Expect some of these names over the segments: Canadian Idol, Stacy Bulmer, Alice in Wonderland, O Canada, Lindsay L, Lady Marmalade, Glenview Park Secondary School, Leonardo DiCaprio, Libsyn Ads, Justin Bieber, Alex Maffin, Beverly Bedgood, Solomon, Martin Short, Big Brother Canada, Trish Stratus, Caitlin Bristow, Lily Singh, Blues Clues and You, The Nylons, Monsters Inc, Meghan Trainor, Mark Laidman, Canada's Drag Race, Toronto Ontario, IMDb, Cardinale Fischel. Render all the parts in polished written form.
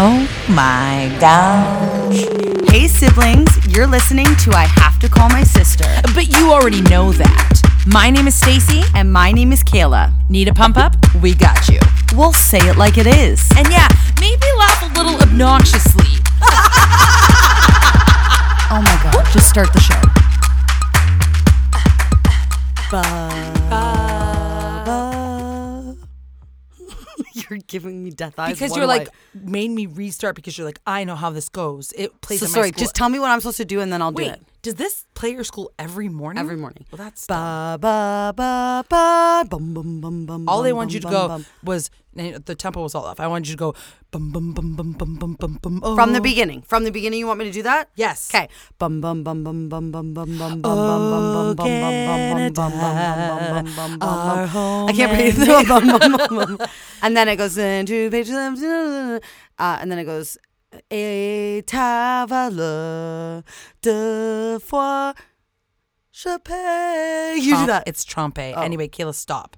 Oh my gosh. Hey siblings, you're listening to I Have to Call My Sister. But you already know that. My name is Stacy, and my name is Kayla. Need a pump up? We got you. We'll say it like it is. And yeah, maybe laugh a little obnoxiously. Oh my god, just start the show. You're giving me death eyes. Because you're like, made me restart because you're like, I know how this goes. It plays in my school. Just tell me what I'm supposed to do and then I'll do it. Does this play your school every morning? Every morning. Well, that's ba, ba, ba, ba, bum, bum, bum, bum, all they wanted you to go was, the tempo was all off. I wanted you to go bum, bum, bum, bum, bum, bum, bum, bum, oh. From the beginning. From the beginning, you want me to do that? Yes. Okay. Bum, bum, bum, bum, bum, bum, bum, bum, bum, bum, bum, bum, bum, bum, bum, bum, bum, bum. I can't breathe. And then it goes into pages, and then it goes. Et ta valeur de foi je paye. You do that. It's trompe. Oh. Anyway, Kayla, stop.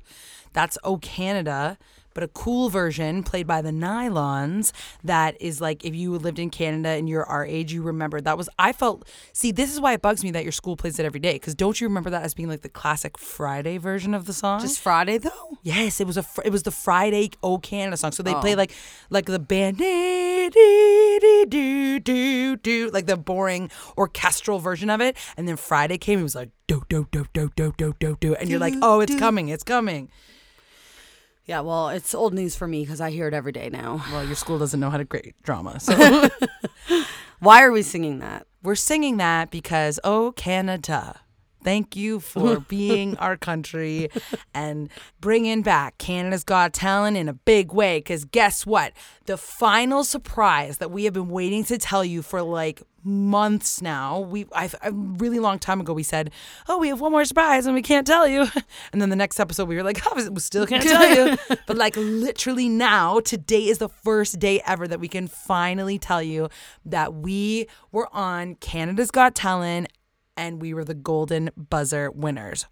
That's O Canada, but a cool version played by the Nylons that is like if you lived in Canada and you're our age, you remember. That was, I felt, see, this is why it bugs me that your school plays it every day, because don't you remember that as being like the classic Friday version of the song? Just Friday though? Yes, it was the Friday O Canada song. So they play like the band, like the boring orchestral version of it, and then Friday came, it was like do do do do do do do do, and you're like, oh, it's coming, it's coming. Yeah, well, it's old news for me because I hear it every day now. Well, your school doesn't know how to create drama. So why are we singing that? We're singing that because, oh, Canada, thank you for being our country and bringing back Canada's Got Talent in a big way. Because guess what? The final surprise that we have been waiting to tell you for like months now. A really long time ago we said, oh, we have one more surprise and we can't tell you. And then the next episode we were like, oh, we still can't tell you. But like literally now, today is the first day ever that we can finally tell you that we were on Canada's Got Talent and we were the Golden Buzzer winners.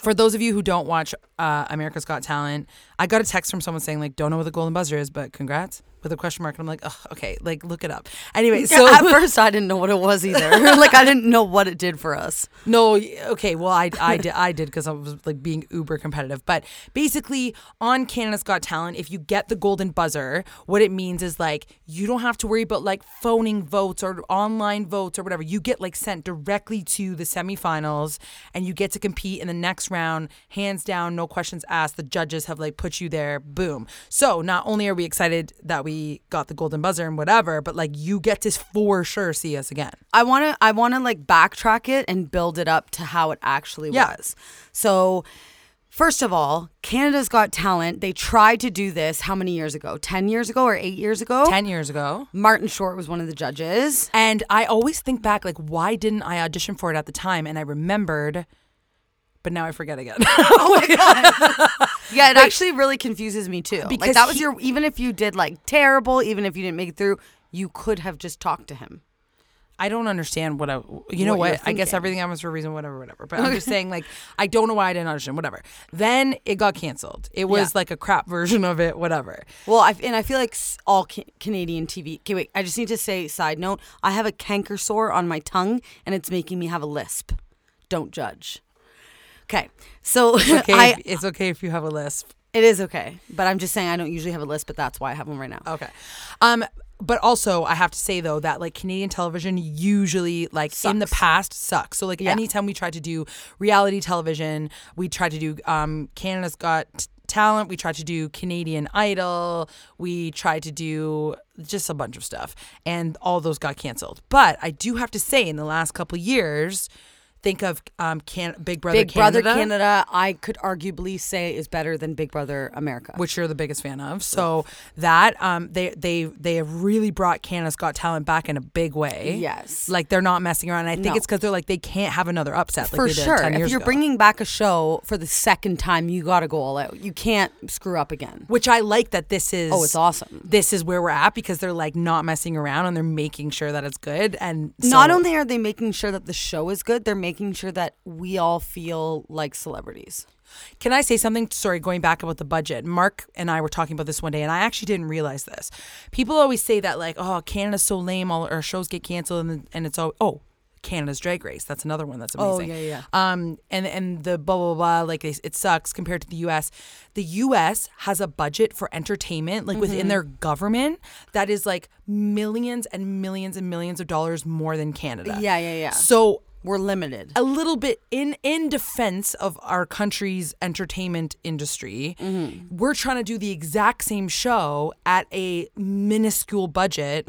For those of you who don't watch America's Got Talent, I got a text from someone saying, like, don't know what the Golden Buzzer is, but congrats, with a question mark. And I'm like, oh, okay, like, look it up. Anyway, so. Yeah, at first, I didn't know what it was either. Like, I didn't know what it did for us. No, okay, well, I did because I was, like, being uber competitive. But basically, on Canada's Got Talent, if you get the Golden Buzzer, what it means is, like, you don't have to worry about, like, phoning votes or online votes or whatever. You get, like, sent directly to the semifinals, and you get to compete in the next round, hands down, no questions asked. The judges have like put you there, boom. So not only are we excited that we got the Golden Buzzer and whatever, but like you get to for sure see us again. I wanna like backtrack it and build it up to how it actually was. So first of all, Canada's Got Talent, they tried to do this how many years ago? 10 years ago or 8 years ago? 10 years ago. Martin Short was one of the judges. And I always think back, like, why didn't I audition for it at the time? And I remembered, but now I forget again. Oh my god! Yeah, it actually really confuses me too. Because like that was your, even if you did like terrible, even if you didn't make it through, you could have just talked to him. I don't understand what I guess everything happens for a reason, whatever. But I'm just saying, like, I don't know why I didn't audition, whatever. Then it got canceled. It was like a crap version of it, whatever. Well, I feel like all Canadian TV. Okay, wait, I just need to say, side note, I have a canker sore on my tongue, and it's making me have a lisp. Don't judge. Okay, so it's okay if you have a lisp. It is okay, but I'm just saying I don't usually have a lisp, but that's why I have one right now. Okay, But also, I have to say, though, that, like, Canadian television usually, like, sucks. In the past, sucks. So, like, anytime we tried to do reality television, we tried to do Canada's Got Talent, we tried to do Canadian Idol, we tried to do just a bunch of stuff. And all those got canceled. But I do have to say, in the last couple of years... Think of Big Brother Canada. Big Brother Canada, I could arguably say, is better than Big Brother America, which you're the biggest fan of. So that they have really brought Canada's Got Talent back in a big way. Yes, like they're not messing around. And I think it's because they're like they can't have another upset. Like for they did sure, 10 years if you're ago. Bringing back a show for the second time, you got to go all out. You can't screw up again. Which I like that this is. Oh, it's awesome. This is where we're at because they're like not messing around and they're making sure that it's good. And so, not only are they making sure that the show is good, they're making sure that we all feel like celebrities. Can I say something? Sorry, going back about the budget. Mark and I were talking about this one day, and I actually didn't realize this. People always say that, like, oh, Canada's so lame, all our shows get canceled, and it's all, oh, Canada's Drag Race. That's another one that's amazing. Oh, yeah, yeah. And the blah, blah, blah, like, it sucks compared to the U.S. The U.S. has a budget for entertainment, like, within their government that is, like, millions and millions and millions of dollars more than Canada. Yeah, yeah, yeah. So... We're limited. A little bit in defense of our country's entertainment industry, we're trying to do the exact same show at a minuscule budget.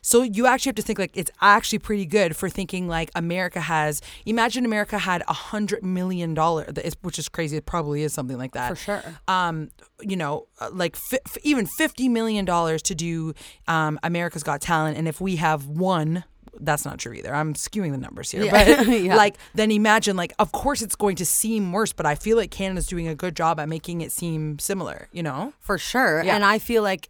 So you actually have to think like it's actually pretty good for thinking like America has, imagine America had $100 million, which is crazy. It probably is something like that. For sure. You know, like even $50 million to do America's Got Talent. And if we have one, that's not true either. I'm skewing the numbers here. Yeah. But like, then imagine, like, of course it's going to seem worse, but I feel like Canada's doing a good job at making it seem similar, you know? For sure. Yeah. And I feel like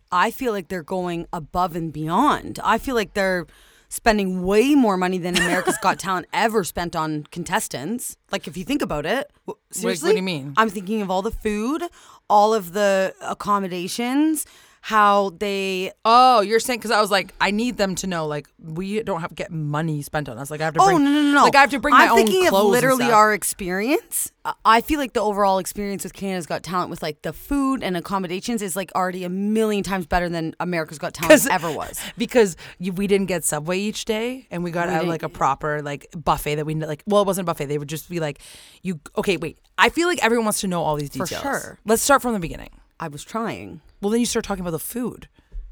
they're going above and beyond. I feel like they're spending way more money than America's Got Talent ever spent on contestants. Like, if you think about it, seriously? What do you mean? I'm thinking of all the food, all of the accommodations, how they... Oh, you're saying... Because I was like, I need them to know, like, we don't have get money spent on us. Like, I have to bring... Oh, no. Like, I have to bring my own clothes. I'm thinking of literally our experience. I feel like the overall experience with Canada's Got Talent with, like, the food and accommodations is, like, already a million times better than America's Got Talent ever was. Because we didn't get Subway each day, and we got out, like, a proper, like, buffet that we... like. Well, it wasn't a buffet. They would just be like, you... Okay, wait. I feel like everyone wants to know all these details. For sure. Let's start from the beginning. I was trying... Well, then you start talking about the food.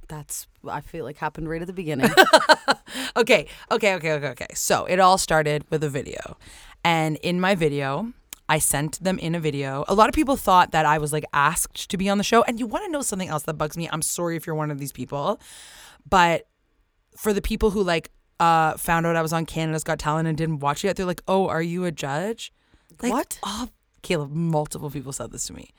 That's, I feel like, happened right at the beginning. Okay. So it all started with a video. And in my video, I sent them in a video. A lot of people thought that I was, like, asked to be on the show. And you want to know something else that bugs me? I'm sorry if you're one of these people. But for the people who, like, found out I was on Canada's Got Talent and didn't watch it, they're like, oh, are you a judge? Like, what? Oh, Kayla, multiple people said this to me.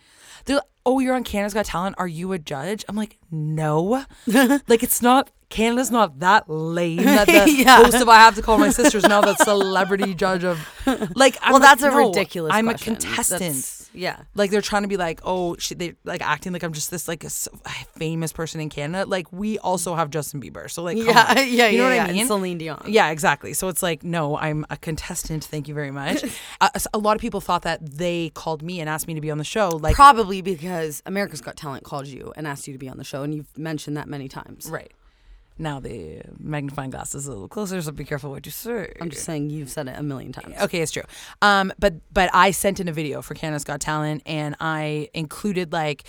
They're like, oh, you're on Canada's Got Talent. Are you a judge? I'm like, no. Like, it's not, Canada's not that lame that the host of I Have to Call My Sister's now the celebrity judge of, like, I'm well, like, that's a no, ridiculous I'm question. A contestant. That's, yeah. Like, they're trying to be like, oh, they like acting like I'm just this, like, a famous person in Canada. Like, we also have Justin Bieber. So, like, you know what I mean? And Celine Dion. Yeah, exactly. So it's like, no, I'm a contestant. Thank you very much. A lot of people thought that they called me and asked me to be on the show. Like, probably because America's Got Talent called you and asked you to be on the show, and you've mentioned that many times. Right. Now the magnifying glass is a little closer, so be careful what you say. I'm just saying you've said it a million times. Okay, it's true. But I sent in a video for Canada's Got Talent, and I included like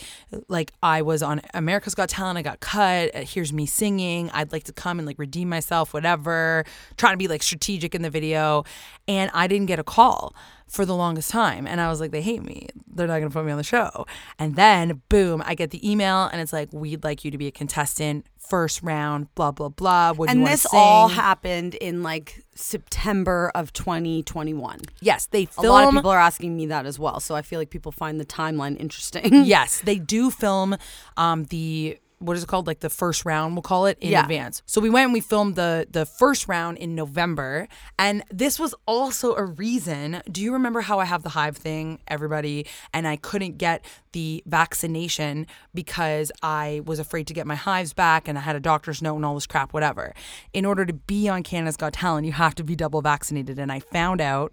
I was on America's Got Talent. I got cut. Here's me singing. I'd like to come and like redeem myself, whatever. Trying to be like strategic in the video, and I didn't get a call for the longest time. And I was like, they hate me. They're not going to put me on the show. And then, boom, I get the email and it's like, we'd like you to be a contestant, first round, blah, blah, blah. Would you want to sing? And this all happened in like September of 2021. Yes, they film. A lot of people are asking me that as well. So I feel like people find the timeline interesting. Yes, they do film the... What is it called? Like the first round, we'll call it, in advance. So we went and we filmed the first round in November. And this was also a reason. Do you remember how I have the hive thing, everybody? And I couldn't get the vaccination because I was afraid to get my hives back and I had a doctor's note and all this crap, whatever. In order to be on Canada's Got Talent, you have to be double vaccinated. And I found out,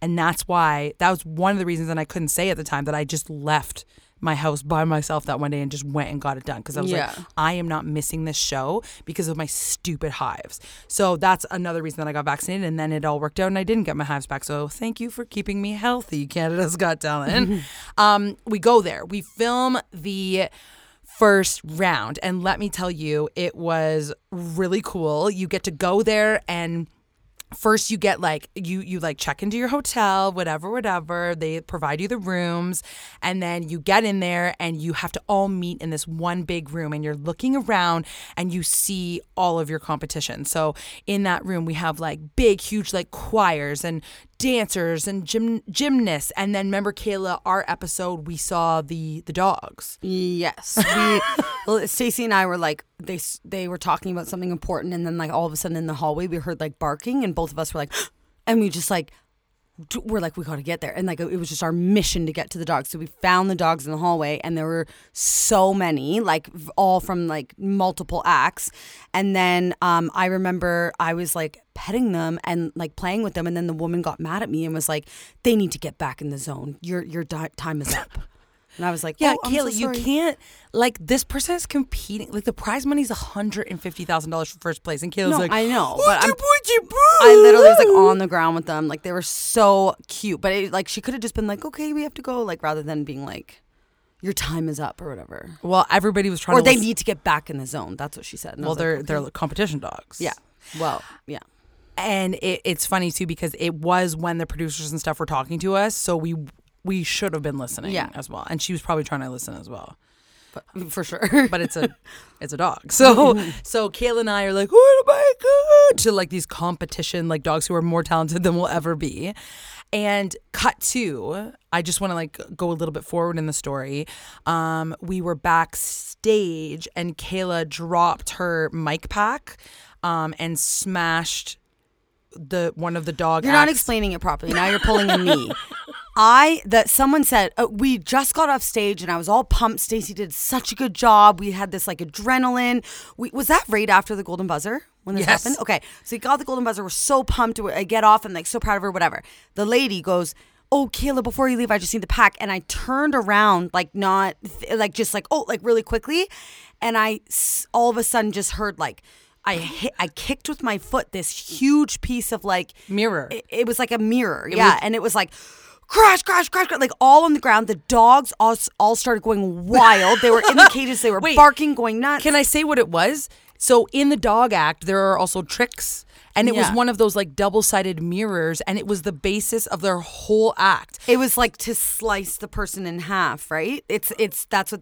and that's why, that was one of the reasons, and I couldn't say at the time, that I just left my house by myself that one day and just went and got it done because I was like, I am not missing this show because of my stupid hives. So that's another reason that I got vaccinated, and then it all worked out and I didn't get my hives back. So thank you for keeping me healthy, Canada's Got Talent. We go there. We film the first round, and let me tell you, it was really cool. You get to go there, and first you get like you like check into your hotel, whatever. They provide you the rooms, and then you get in there and you have to all meet in this one big room, and you're looking around and you see all of your competition. So in that room we have like big, huge like choirs and dancers and gymnasts, and then remember, Kayla, our episode we saw the dogs. Yes, Stacy and I were like they were talking about something important, and then like all of a sudden in the hallway we heard like barking, and both of us were like, and we just like we're like, we gotta get there, and like it was just our mission to get to the dogs. So we found the dogs in the hallway, and there were so many, like all from like multiple acts, and then I remember I was like petting them and like playing with them, and then the woman got mad at me and was like, they need to get back in the zone, your time is up. And I was like, yeah, oh, Kayla, so you can't, like, this person is competing, like the prize money is $150,000 for first place, and Kayla's I know, but I literally was like on the ground with them, like they were so cute, but it, like she could have just been like, okay, we have to go, like rather than being like, your time is up or whatever. Well, everybody was trying to, or they need to get back in the zone, that's what she said. And well, they're competition dogs. Yeah, well, yeah. And it's funny, too, because it was when the producers and stuff were talking to us, so we should have been listening as well. And she was probably trying to listen as well. But, for sure. But it's a dog. So Kayla and I are like, oh my God, to like these competition, like dogs who are more talented than we'll ever be. And cut to, I just want to like go a little bit forward in the story. We were backstage and Kayla dropped her mic pack and smashed one of the dog. You're not explaining it properly. Now you're pulling a knee. Someone said, we just got off stage and I was all pumped. Stacy did such a good job. We had this like adrenaline. Was that right after the golden buzzer when this happened? Okay. So we got the golden buzzer. We're so pumped. I get off. I'm like so proud of her, whatever. The lady goes, oh, Kayla, before you leave, I just need the pack. And I turned around, like not, like just like, oh, like really quickly. And I all of a sudden just heard like, I kicked with my foot this huge piece of like mirror. It was like a mirror. And it was like crash, crash, crash, crash, like all on the ground. The dogs all started going wild. They were in the cages. They were barking, going nuts. Can I say what it was? So in the dog act, there are also tricks. And it was one of those like double-sided mirrors, and it was the basis of their whole act. It was like to slice the person in half, right? It's that's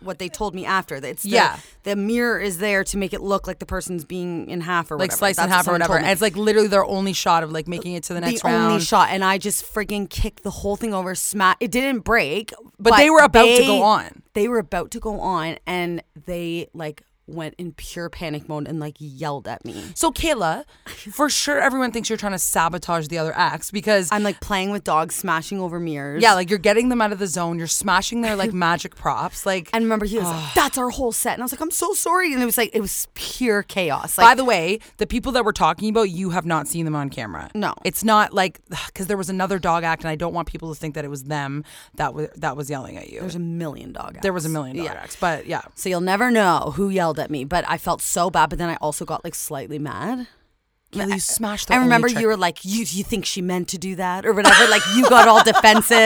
what they told me after. The mirror is there to make it look like the person's being in half or whatever. Like sliced in half or whatever. And it's like literally their only shot of like making it to the next round. The only shot, and I just freaking kicked the whole thing over. It didn't break, but they were about to go on. They were about to go on, and they like went in pure panic mode and like yelled at me. So Kayla, for sure everyone thinks you're trying to sabotage the other acts because I'm like playing with dogs, smashing over mirrors. Yeah, like you're getting them out of the zone. You're smashing their like magic props. Like, and remember he was like, that's our whole set. And I was like, I'm so sorry. And it was pure chaos. Like, by the way, the people that we're talking about, you have not seen them on camera. No. It's not like, because there was another dog act and I don't want people to think that it was them that was yelling at you. There's a million dog acts. But yeah. So you'll never know who yelled at me, but I felt so bad. But then I also got like slightly mad. Kayla, you smashed the I remember you were like, you think she meant to do that or whatever? Like you got all defensive,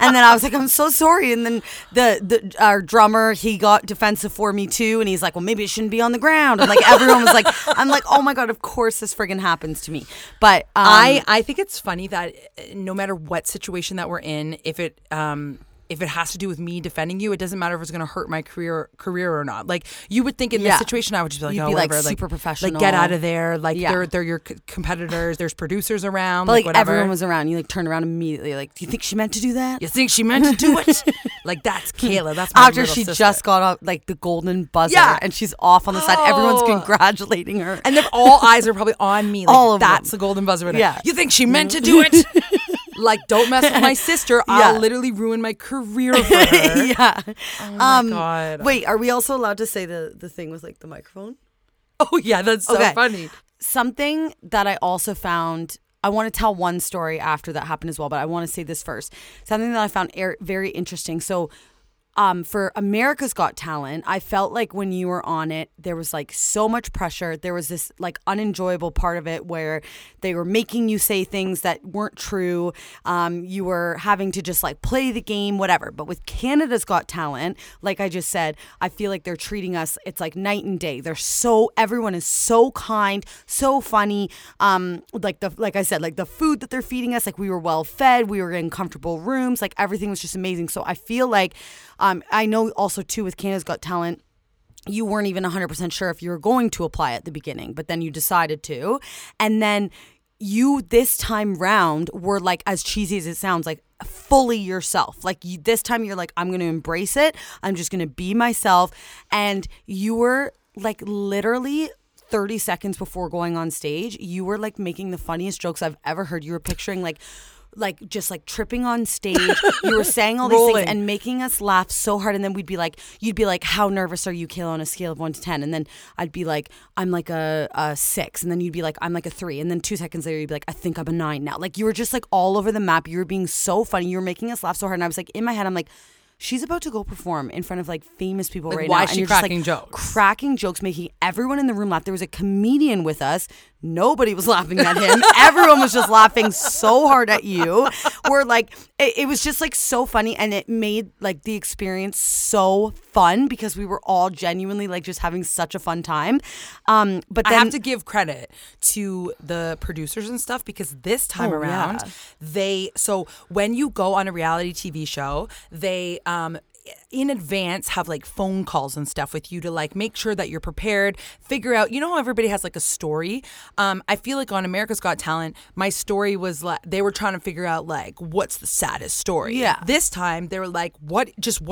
and then I was like, I'm so sorry. And then our drummer, he got defensive for me too, and he's like, well, maybe it shouldn't be on the ground. And like everyone was like, I'm like, oh my God, of course this friggin' happens to me. But I think it's funny that no matter what situation that we're in, if it has to do with me defending you, it doesn't matter if it's going to hurt my career or not. Like you would think in this situation, I would just be like, you'd be whatever, like super professional, like get out of there. Like they're your competitors. There's producers around, but like whatever. Everyone was around. You like turned around immediately. Like, do you think she meant to do that? You think she meant to do it? Like that's Kayla. That's my after she sister. Just got off like the golden buzzer, and she's off on the side. Everyone's congratulating her, and they're all eyes are probably on me. Like, all of that's them. The golden buzzer. Winner. Yeah, you think she meant to do it? Like, don't mess with my sister. I'll literally ruin my career for her. Oh, my God. Wait, are we also allowed to say the thing with, like, the microphone? Oh, yeah. That's so funny. Something that I also found... I want to tell one story after that happened as well, but I want to say this first. Something that I found very interesting. So... for America's Got Talent, I felt like when you were on it, there was like so much pressure. There was this like unenjoyable part of it where they were making you say things that weren't true. You were having to just like play the game, whatever. But with Canada's Got Talent, like I just said, I feel like they're treating us, it's like night and day. They're so, everyone is so kind, so funny. Like I said, like the food that they're feeding us, like we were well fed, we were in comfortable rooms, like everything was just amazing. So I feel like, I know also too with Canada's Got Talent, you weren't even 100% sure if you were going to apply at the beginning, but then you decided to. And then you this time round were like, as cheesy as it sounds, like fully yourself. Like you, this time you're like, I'm going to embrace it. I'm just going to be myself. And you were like literally 30 seconds before going on stage, you were like making the funniest jokes I've ever heard. You were picturing like just like tripping on stage. You were saying all these things and making us laugh so hard. And then we'd be like, you'd be like, how nervous are you, Kayla, on a scale of 1 to 10? And then I'd be like, I'm like a 6. And then you'd be like, I'm like a 3. And then 2 seconds later, you'd be like, I think I'm a 9 now. Like you were just like all over the map. You were being so funny. You were making us laugh so hard. And I was like, in my head, I'm like, she's about to go perform in front of like famous people right now. Why is she cracking jokes? Cracking jokes, making everyone in the room laugh. There was a comedian with us. Nobody was laughing at him. Everyone was just laughing so hard at you. We're like, it was just like so funny, and it made like the experience so fun because we were all genuinely like just having such a fun time. But then, I have to give credit to the producers and stuff because this time around, they so when you go on a reality TV show, they in advance have like phone calls and stuff with you to like make sure that you're prepared, figure out, you know how everybody has like a story. I feel like on America's Got Talent, my story was like they were trying to figure out like what's the saddest story. Yeah. This time they were like, what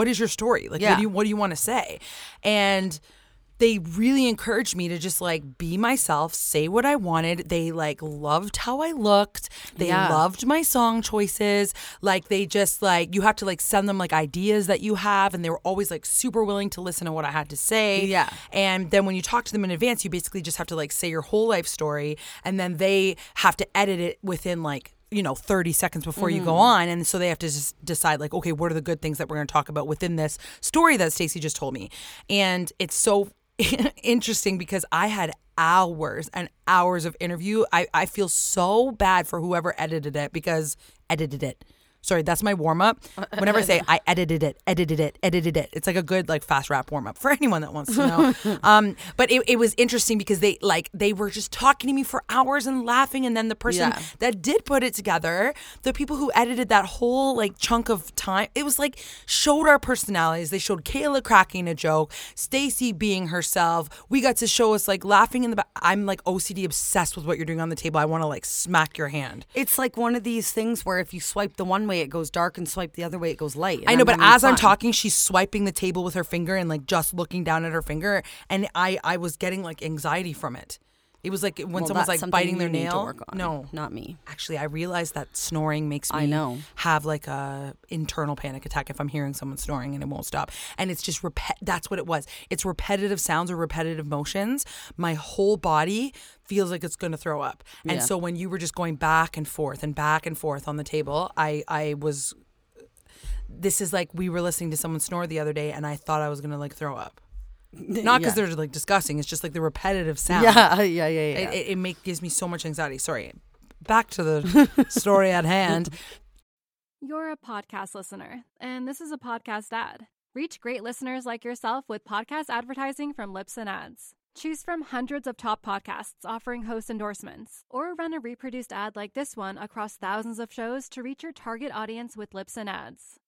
is your story? Like what do you want to say? And they really encouraged me to just like be myself, say what I wanted. They like loved how I looked. They loved my song choices. Like they just like, you have to like send them like ideas that you have. And they were always like super willing to listen to what I had to say. Yeah. And then when you talk to them in advance, you basically just have to like say your whole life story. And then they have to edit it within like, you know, 30 seconds before you go on. And so they have to just decide like, okay, what are the good things that we're going to talk about within this story that Stacy just told me? And it's so interesting because I had hours and hours of interview. I feel so bad for whoever edited it. Sorry, that's my warm-up. Whenever I say I edited it. It's like a good like fast rap warm-up for anyone that wants to know. But it was interesting because they were just talking to me for hours and laughing. And then the person that did put it together, the people who edited that whole like chunk of time, it was like showed our personalities. They showed Kayla cracking a joke, Stacy being herself. We got to show us like laughing in the back. I'm like OCD obsessed with what you're doing on the table. I want to like smack your hand. It's like one of these things where if you swipe the one way, it goes dark, and swipe the other way, it goes light. I know, but as I'm talking, she's swiping the table with her finger and like just looking down at her finger, and I was getting like anxiety from it. It was like when someone's like biting their nail. No, not me. Actually, I realized that snoring makes me have like a internal panic attack if I'm hearing someone snoring and it won't stop. And it's just that's what it was. It's repetitive sounds or repetitive motions. My whole body feels like it's going to throw up. Yeah. And so when you were just going back and forth on the table, I was, this is like we were listening to someone snore the other day and I thought I was going to like throw up. Not because they're like disgusting. It's just like the repetitive sound. Yeah. It gives me so much anxiety. Sorry. Back to the story at hand. You're a podcast listener, and this is a podcast ad. Reach great listeners like yourself with podcast advertising from Libsyn Ads. Choose from hundreds of top podcasts offering host endorsements, or run a reproduced ad like this one across thousands of shows to reach your target audience with Libsyn Ads.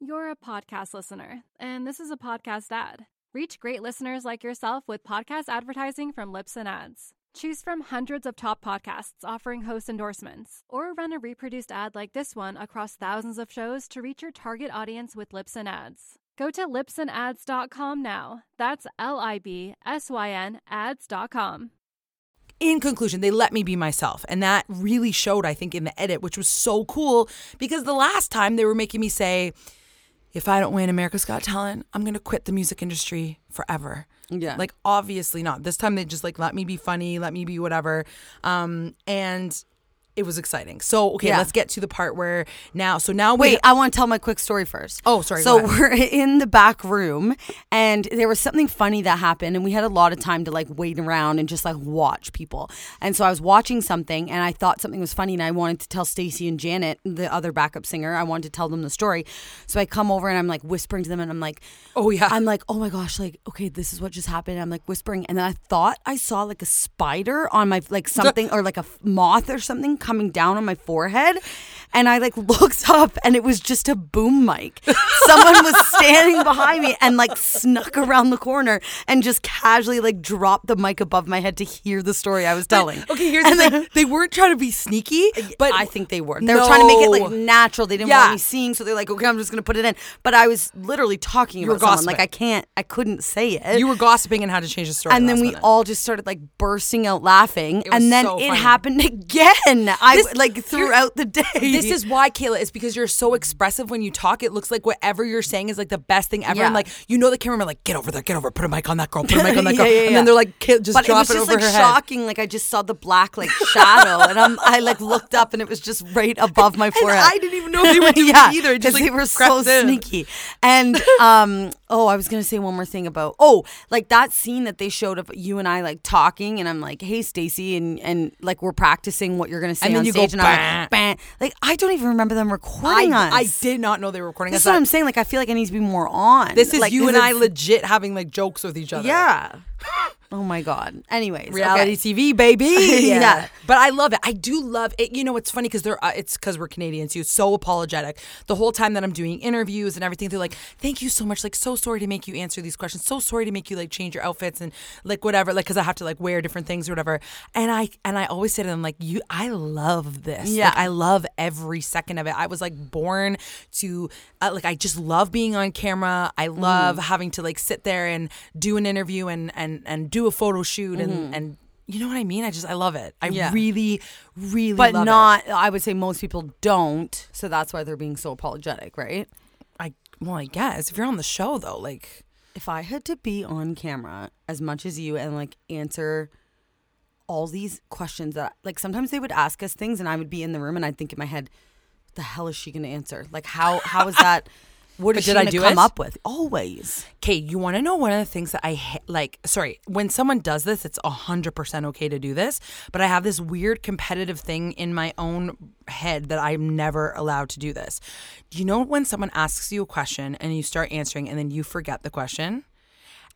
You're a podcast listener, and this is a podcast ad. Reach great listeners like yourself with podcast advertising from Libsyn Ads. Choose from hundreds of top podcasts offering host endorsements, or run a reproduced ad like this one across thousands of shows to reach your target audience with Libsyn Ads. Go to libsynads.com now. That's libsyn ads.com. In conclusion, they let me be myself. And that really showed, I think, in the edit, which was so cool because the last time they were making me say, if I don't win America's Got Talent, I'm going to quit the music industry forever. Yeah. Like, obviously not. This time they just, like, let me be funny, let me be whatever. And it was exciting. So, okay, yeah. Let's get to the part where now. So now wait, I want to tell my quick story first. Oh, sorry. So we're in the back room and there was something funny that happened and we had a lot of time to like wait around and just like watch people. And so I was watching something and I thought something was funny and I wanted to tell Stacy and Janet, the other backup singer, I wanted to tell them the story. So I come over and I'm like whispering to them and I'm like, oh yeah. I'm like, oh my gosh, like, okay, this is what just happened. And I'm like whispering and then I thought I saw like a spider on my, like something or like a moth or something coming down on my forehead and I like looked up and it was just a boom mic. Someone was standing behind me and like snuck around the corner and just casually like dropped the mic above my head to hear the story I was telling. Okay, here's the thing. They weren't trying to be sneaky, but I think they were. They were trying to make it like natural. They didn't want me seeing, so they're like, okay, I'm just going to put it in. But I was literally talking about someone. Like I couldn't say it. You were gossiping and how to change the story. And then we all just started like bursting out laughing and then it happened again. Like throughout the day. This is why, Kayla, it's because you're so expressive when you talk. It looks like whatever you're saying is like the best thing ever. Yeah. And like, you know, the cameraman like, get over there, get over, put a mic on that girl, put a mic on that girl. Yeah, and then they're like, just but drop it over like her head. It was just like shocking. Like I just saw the black like shadow and I like looked up and it was just right above my forehead. And I didn't even know they were doing it either. Because like, they were so sneaky. And I was going to say one more thing about, like that scene that they showed of you and I like talking and I'm like, hey, Stacy, and like we're practicing what you're going to say. And then you go, bah. Like, I don't even remember them recording us. I did not know they were recording us. That's what I'm saying. Like, I feel like I need to be more on. This is like, you and I legit having, like, jokes with each other. Yeah. Oh, my God. Anyways. Reality TV, baby. Yeah. But I love it. I do love it. You know, it's funny because it's because we're Canadians. You're so apologetic. The whole time that I'm doing interviews and everything, they're like, thank you so much. Like, so sorry to make you answer these questions. So sorry to make you, like, change your outfits and, like, whatever. Like, because I have to, like, wear different things or whatever. And I always say to them, like, I love this. Yeah. Like, I love every second of it. I was, like, born to, like, I just love being on camera. I love having to, like, sit there and do an interview and do a photo shoot and you know what I mean? I love it. Really, really love it. But I would say most people don't, so that's why they're being so apologetic, right? I guess. If you're on the show, though, like... If I had to be on camera as much as you and, like, answer all these questions that... Like, sometimes they would ask us things and I would be in the room and I'd think in my head, what the hell is she going to answer? Like, how is that... What did I come up with? Always. Okay, you want to know one of the things that I like? Sorry, when someone does this, it's 100% okay to do this. But I have this weird competitive thing in my own head that I'm never allowed to do this. Do you know when someone asks you a question and you start answering and then you forget the question?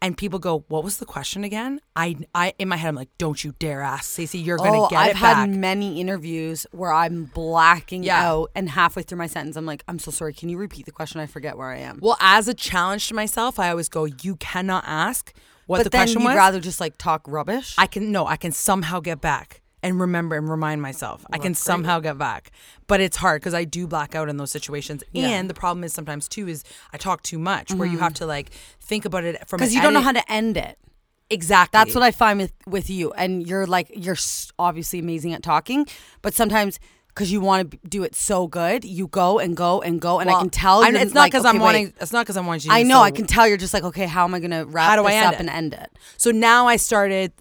And people go, what was the question again? I in my head, I'm like, don't you dare ask, Stacey, you're going to get it back. I've had many interviews where I'm blacking out and halfway through my sentence, I'm like, I'm so sorry. Can you repeat the question? I forget where I am. Well, as a challenge to myself, I always go, you cannot ask what the question was. But then you'd rather just like talk rubbish? I can somehow get back. And remember and remind myself. I can somehow get back. But it's hard because I do black out in those situations. Yeah. And the problem is sometimes too is I talk too much where you have to like think about it from because you don't know how to end it. Exactly. That's what I find with you. And you're like, you're obviously amazing at talking. But sometimes because you want to do it so good, you go and go and go. And I can tell you're it's not because like, it's not because I'm wanting you to I know. So I can tell you're just like, okay, how am I going to wrap this up and end it? So now I started...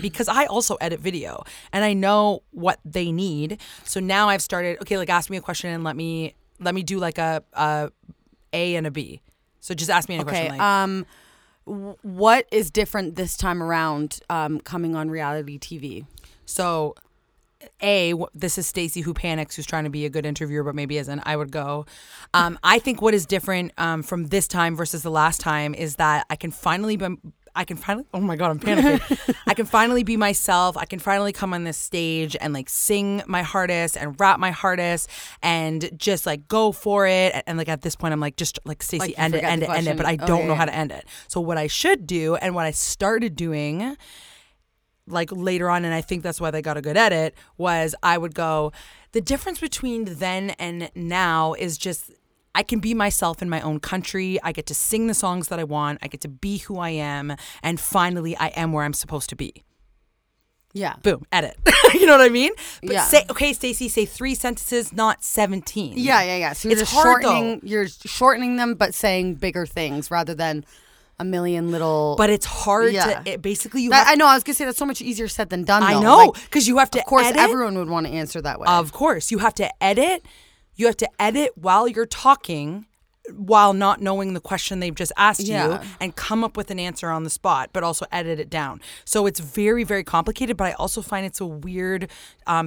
because I also edit video and I know what they need. So now I've started, okay, like ask me a question and let me do like a and a B. So just ask me any question. Like, what is different this time around coming on reality TV? So this is Stacey who panics, who's trying to be a good interviewer, but maybe isn't. I would go. I think what is different from this time versus the last time is that I can finally, oh my God, I'm panicking. I can finally be myself. I can finally come on this stage and like sing my hardest and rap my hardest and just like go for it. And like at this point, I'm like, just like Stacey, like end it. But I don't know how to end it. So what I should do and what I started doing like later on, and I think that's why they got a good edit, was I would go, the difference between then and now is just I can be myself in my own country. I get to sing the songs that I want. I get to be who I am. And finally, I am where I'm supposed to be. Yeah. Boom. Edit. You know what I mean? But yeah. Say, okay, Stacey, say 3 sentences, not 17. Yeah. So it's hard, though. You're shortening them, but saying bigger things rather than a million little. But it's hard to basically. I know. I was going to say that's so much easier said than done. Though. I know, because you have to edit. Of course, everyone would want to answer that way. Of course. You have to edit. You have to edit while you're talking, while not knowing the question they've just asked you, and come up with an answer on the spot, but also edit it down. So it's very, very complicated, but I also find it's a weird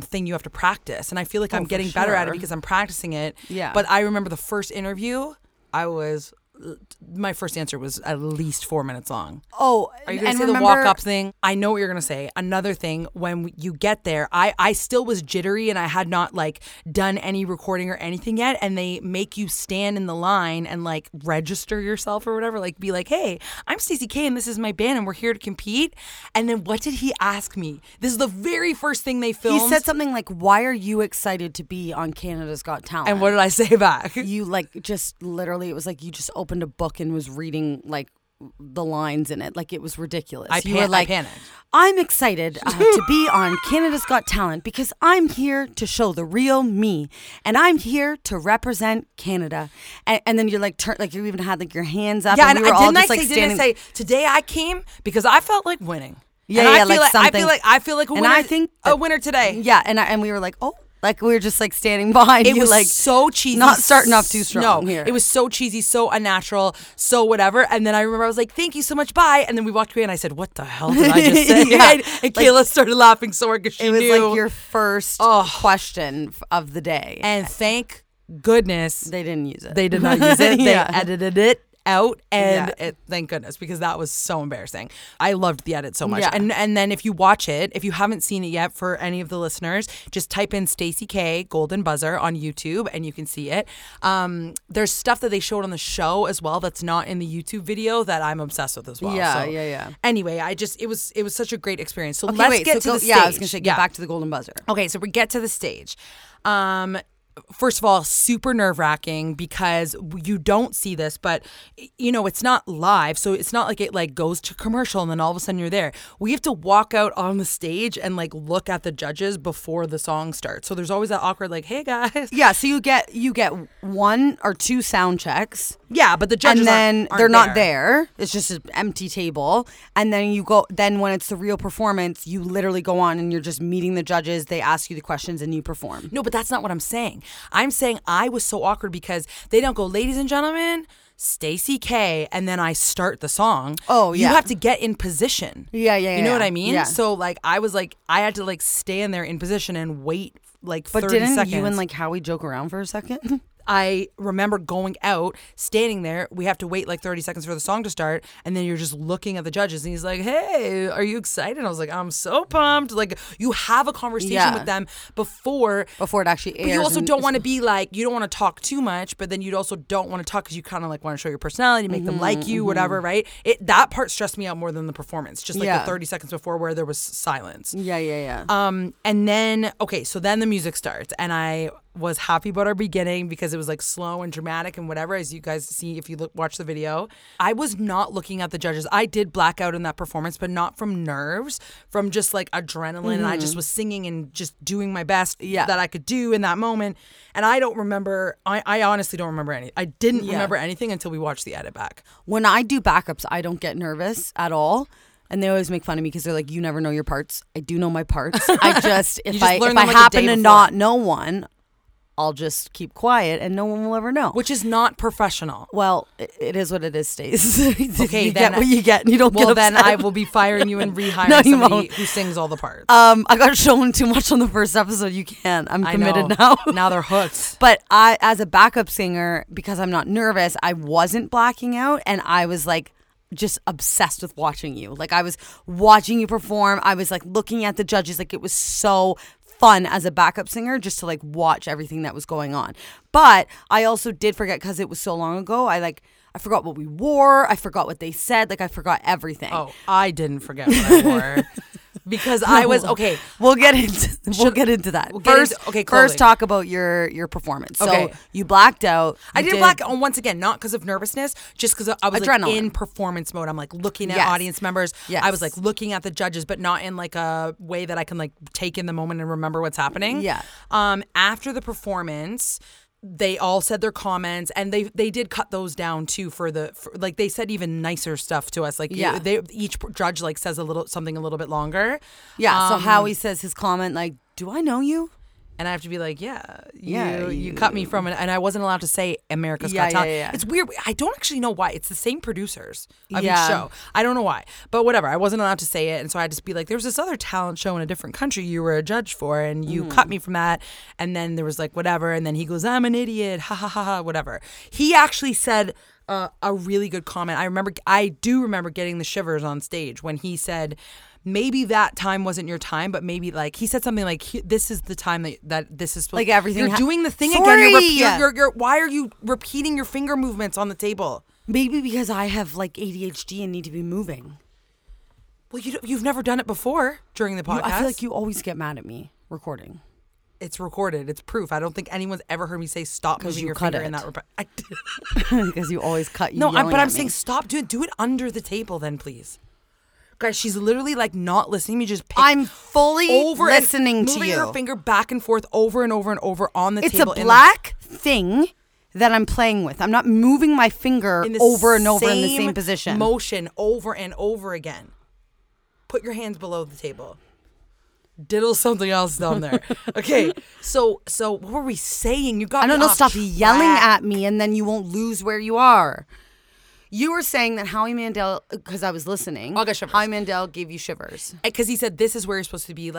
thing you have to practice. And I feel like I'm getting better at it because I'm practicing it. Yeah. But I remember the first interview, my first answer was at least 4 minutes long. Oh, are you going to say the walk-up thing? I know what you're going to say. Another thing, when you get there, I still was jittery and I had not done any recording or anything yet. And they make you stand in the line and register yourself or whatever. Be like, hey, I'm Stacey K and this is my band and we're here to compete. And then what did he ask me? This is the very first thing they filmed. He said something like, why are you excited to be on Canada's Got Talent? And what did I say back? You just literally, it was you just opened a book and was reading the lines in it. It was ridiculous. I panicked. I'm excited to be on Canada's Got Talent because I'm here to show the real me and I'm here to represent Canada. And then you're you even had your hands up. Yeah, and we were all just standing. Didn't I say today I came because I felt like winning. Yeah, and something. I feel like a winner. And I think a winner today. Yeah, and we were oh. We were just standing behind you. It was so cheesy. Not starting off too strong here. It was so cheesy, so unnatural, so whatever. And then I remember I was like, thank you so much, bye. And then we walked away and I said, what the hell did I just say? And Kayla started laughing so hard because she knew. It was your first question of the day. And thank goodness. They didn't use it. They did not use it. They edited it out thank goodness, because that was so embarrassing. I loved the edit so much. And then if you watch it, if you haven't seen it yet, for any of the listeners, just type in Stacey K Golden Buzzer on YouTube and you can see it. There's stuff that they showed on the show as well that's not in the YouTube video that I'm obsessed with as well. Anyway, it was such a great experience. So let's get to the stage. Yeah, I was gonna say get back to the Golden Buzzer. Okay, so we get to the stage. First of all, super nerve-wracking because you don't see this, but, it's not live. So it's not it goes to commercial and then all of a sudden you're there. We have to walk out on the stage and look at the judges before the song starts. So there's always that awkward hey, guys. Yeah. So you get 1 or 2 sound checks. Yeah, but the judges and then aren't they're not there. It's just an empty table. And then you go. Then when it's the real performance, you literally go on and you're just meeting the judges. They ask you the questions and you perform. No, but that's not what I'm saying. I'm saying I was so awkward because they don't go, ladies and gentlemen, Stacey K, and then I start the song. Oh, yeah. You have to get in position. Yeah. You know what I mean? Yeah. So I was I had to stand there in position and wait 30 seconds. But didn't you and Howie joke around for a second? I remember going out, standing there. We have to wait 30 seconds for the song to start. And then you're just looking at the judges. And he's like, hey, are you excited? And I was like, I'm so pumped. You have a conversation with them before it actually airs. But you also don't want to be you don't want to talk too much. But then you also don't want to talk because you kind of want to show your personality, make them like you, whatever, right? That part stressed me out more than the performance. Just the 30 seconds before where there was silence. Yeah. And then, okay, so then the music starts. And I was happy about our beginning because it was slow and dramatic and whatever, as you guys see if you watch the video. I was not looking at the judges. I did black out in that performance, but not from nerves, from just adrenaline. And I just was singing and just doing my best that I could do in that moment. And I don't remember. I honestly don't remember anything. I didn't remember anything until we watched the edit back. When I do backups, I don't get nervous at all. And they always make fun of me because they're like, you never know your parts. I do know my parts. If I happen to not know one, I'll just keep quiet and no one will ever know. Which is not professional. Well, it is what it is, Stace. Okay, you get what you get. You don't get upset. Well, then I will be firing you and rehiring somebody who sings all the parts. I got shown too much on the first episode. You can't. I'm committed now. Now they're hooked. But I, as a backup singer, because I'm not nervous, I wasn't blacking out and I was just obsessed with watching you. I was watching you perform. I was looking at the judges. It was so fun as a backup singer just to watch everything that was going on. But I also did forget because it was so long ago. I forgot what we wore. I forgot what they said. I forgot everything. Oh, I didn't forget what I wore. because I was okay. We'll get into that. First, talk about your performance. Okay. So you blacked out. I did black out once again, not because of nervousness, just because I was like in performance mode. I'm like looking at audience members. Yes. I was like looking at the judges, but not in like a way that I can like take in the moment and remember what's happening. Yeah. After the performance, they all said their comments, and they did cut those down too for they said even nicer stuff to us. Like each judge like says something a little bit longer. Yeah. So Howie says his comment like, "Do I know you?" And I have to be like, you cut me from it. And I wasn't allowed to say America's Got Talent. Yeah. It's weird. I don't actually know why. It's the same producers of each show. I don't know why. But whatever. I wasn't allowed to say it. And so I had to be like, there was this other talent show in a different country you were a judge for. And you cut me from that. And then there was like whatever. And then he goes, I'm an idiot. Ha, ha, ha, ha. Whatever. He actually said a really good comment. I do remember getting the shivers on stage when he said, maybe that time wasn't your time, but maybe like he said something like, "This is the time that this is supposed like everything. You're doing the thing again. Why are you repeating your finger movements on the table? Maybe because I have like ADHD and need to be moving. Well, you've never done it before during the podcast. I feel like you always get mad at me recording. It's recorded. It's proof. I don't think anyone's ever heard me say stop moving your finger in that. Because you always cut. I'm saying stop. Do it under the table then, please. Guys, she's literally like not listening to me. Just I'm fully over listening to you. Moving her finger back and forth over and over and over on the table. It's a black thing that I'm playing with. I'm not moving my finger over and over in the same position. Motion over and over again. Put your hands below the table. Diddle something else down there. Okay, so what were we saying? You got. I don't know. Stop yelling at me, and then you won't lose where you are. You were saying that Howie Mandel, because I was listening. I got shivers. Howie Mandel gave you shivers because he said this is where you're supposed to be.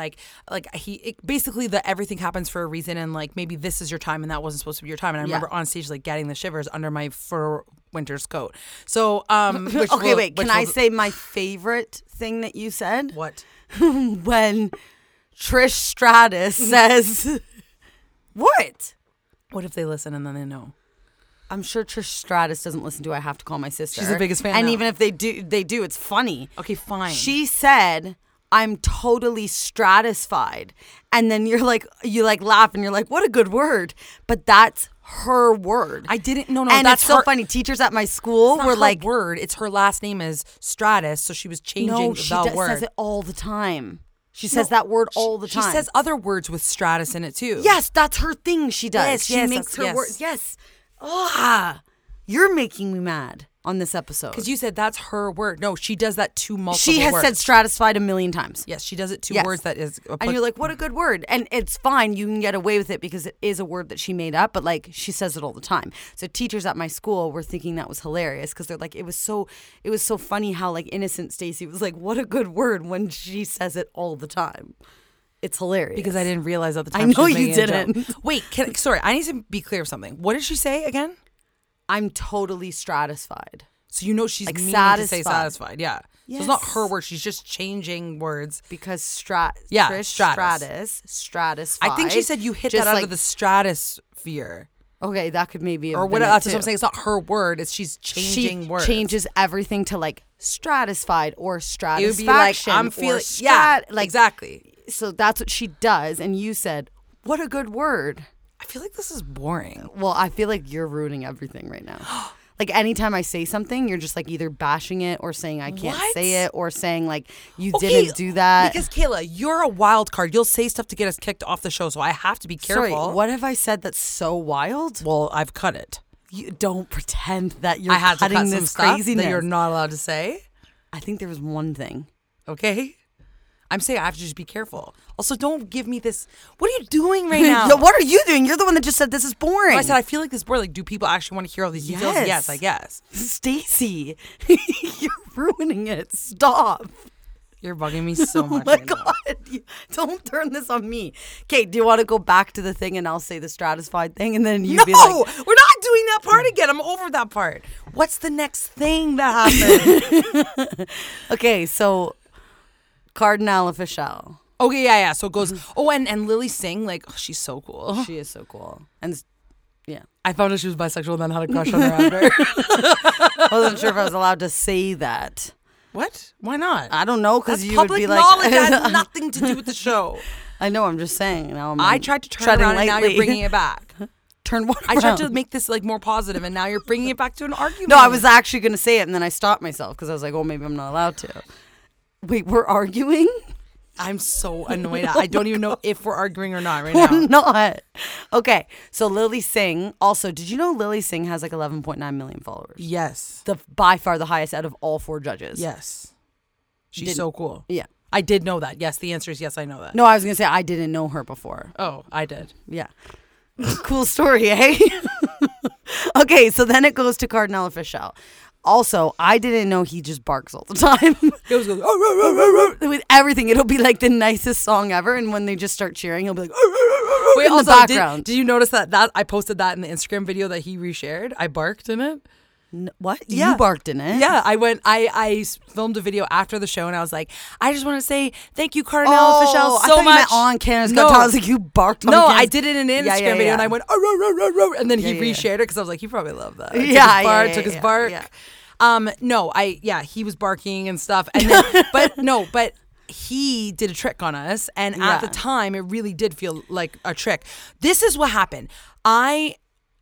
Basically that everything happens for a reason, and like maybe this is your time, and that wasn't supposed to be your time. And I remember on stage like getting the shivers under my fur winter's coat. So I say my favorite thing that you said? What? When Trish Stratus says, "What? What if they listen and then they know?" I'm sure Trish Stratus doesn't listen to I Have to Call My Sister. She's the biggest fan. And even if they do, it's funny. Okay, fine. She said, I'm totally stratified. And then you laugh and you're like, what a good word. But that's her word. I didn't know. And that's so funny. Teachers at my school were like, her word. It's her last name is Stratus. So she was changing the word. She says it all the time. She says that word all the time. She says other words with Stratus in it too. Yes, that's her thing she does. Yes, she makes her words. Yes. Ah, you're making me mad on this episode. Because you said that's her word. No, she does that to multiple words. She has said stratified a million times. Yes, she does it to words that is... And you're like, what a good word. And it's fine. You can get away with it because it is a word that she made up, but like she says it all the time. So teachers at my school were thinking that was hilarious because they're like, it was so funny how like innocent Stacy was like, what a good word when she says it all the time. It's hilarious. Because I didn't realize at the time. I know you didn't. Wait, sorry, I need to be clear of something. What did she say again? I'm totally stratified. So you know she's like meaning to say satisfied. Yeah. Yes. So it's not her word. She's just changing words. Because Stratus. Stratified. I think she said you hit that out of the stratosphere. Okay, that could maybe have been it too. So I'm saying it's not her word. It's she's changing words. She changes everything to like stratified or stratisfaction. It would be like I'm feeling. Yeah, like, exactly. So that's what she does, and you said, what a good word. I feel like this is boring. Well, I feel like you're ruining everything right now. Like, anytime I say something, you're just, like, either bashing it or saying I can't say it or saying, like, you didn't do that. Because, Kayla, you're a wild card. You'll say stuff to get us kicked off the show, so I have to be careful. Sorry, what have I said that's so wild? Well, I've cut it. You don't pretend that you're cutting this craziness that you're not allowed to say. I think there was one thing. Okay. I'm saying I have to just be careful. Also, don't give me this. What are you doing right now? What are you doing? You're the one that just said this is boring. Well, I said I feel like this is boring. Like, do people actually want to hear all these details? Yes, I guess. Stacy, you're ruining it. Stop. You're bugging me so much. Oh my God. Don't turn this on me. Okay, do you want to go back to the thing and I'll say the stratified thing and then you'd be like... No, we're not doing that part again. I'm over that part. What's the next thing that happened? Okay, so... Cardinale Fischel. Okay, yeah. So it goes. Oh, and Lily Singh, like, she's so cool. She is so cool. And yeah, I found out she was bisexual and then had a crush on her after. I wasn't sure if I was allowed to say that. What? Why not? I don't know, because you would be like... public knowledge has nothing to do with the show. I know, I'm just saying. Now I'm I tried to turn it around lightly. And now you're bringing it back. Turn what around? I tried to make this like more positive and now you're bringing it back to an argument. No, I was actually going to say it and then I stopped myself because I was like, oh, maybe I'm not allowed to. Wait, we're arguing? I'm so annoyed. Oh, I don't even know if we're arguing or not right now. We're not. Okay. So Lily Singh. Also, did you know Lily Singh has like 11.9 million followers? Yes. By far the highest out of all four judges. Yes. She's so cool. Yeah. I did know that. Yes. The answer is yes, I know that. No, I was going to say I didn't know her before. Oh, I did. Yeah. Cool story, eh? Okay. So then it goes to Cardinale Fischel. Also, I didn't know he just barks all the time. He always goes, oh, with everything. It'll be like the nicest song ever. And when they just start cheering, he'll be like, oh, in also, the background. Did you notice that I posted that in the Instagram video that he reshared? I barked in it. What? Yeah. You barked in it? Yeah. I filmed a video after the show and I was like, I just want to say thank you, Cardinale Fischel, so much. Meant on Canada's Got Talent. I was like, you barked on Canada's. No, I did it in an Instagram video and I went, and then he reshared it because I was like, he probably loved that. Took his bark. Yeah. He was barking and stuff. And then, but he did a trick on us. And at the time, it really did feel like a trick. This is what happened.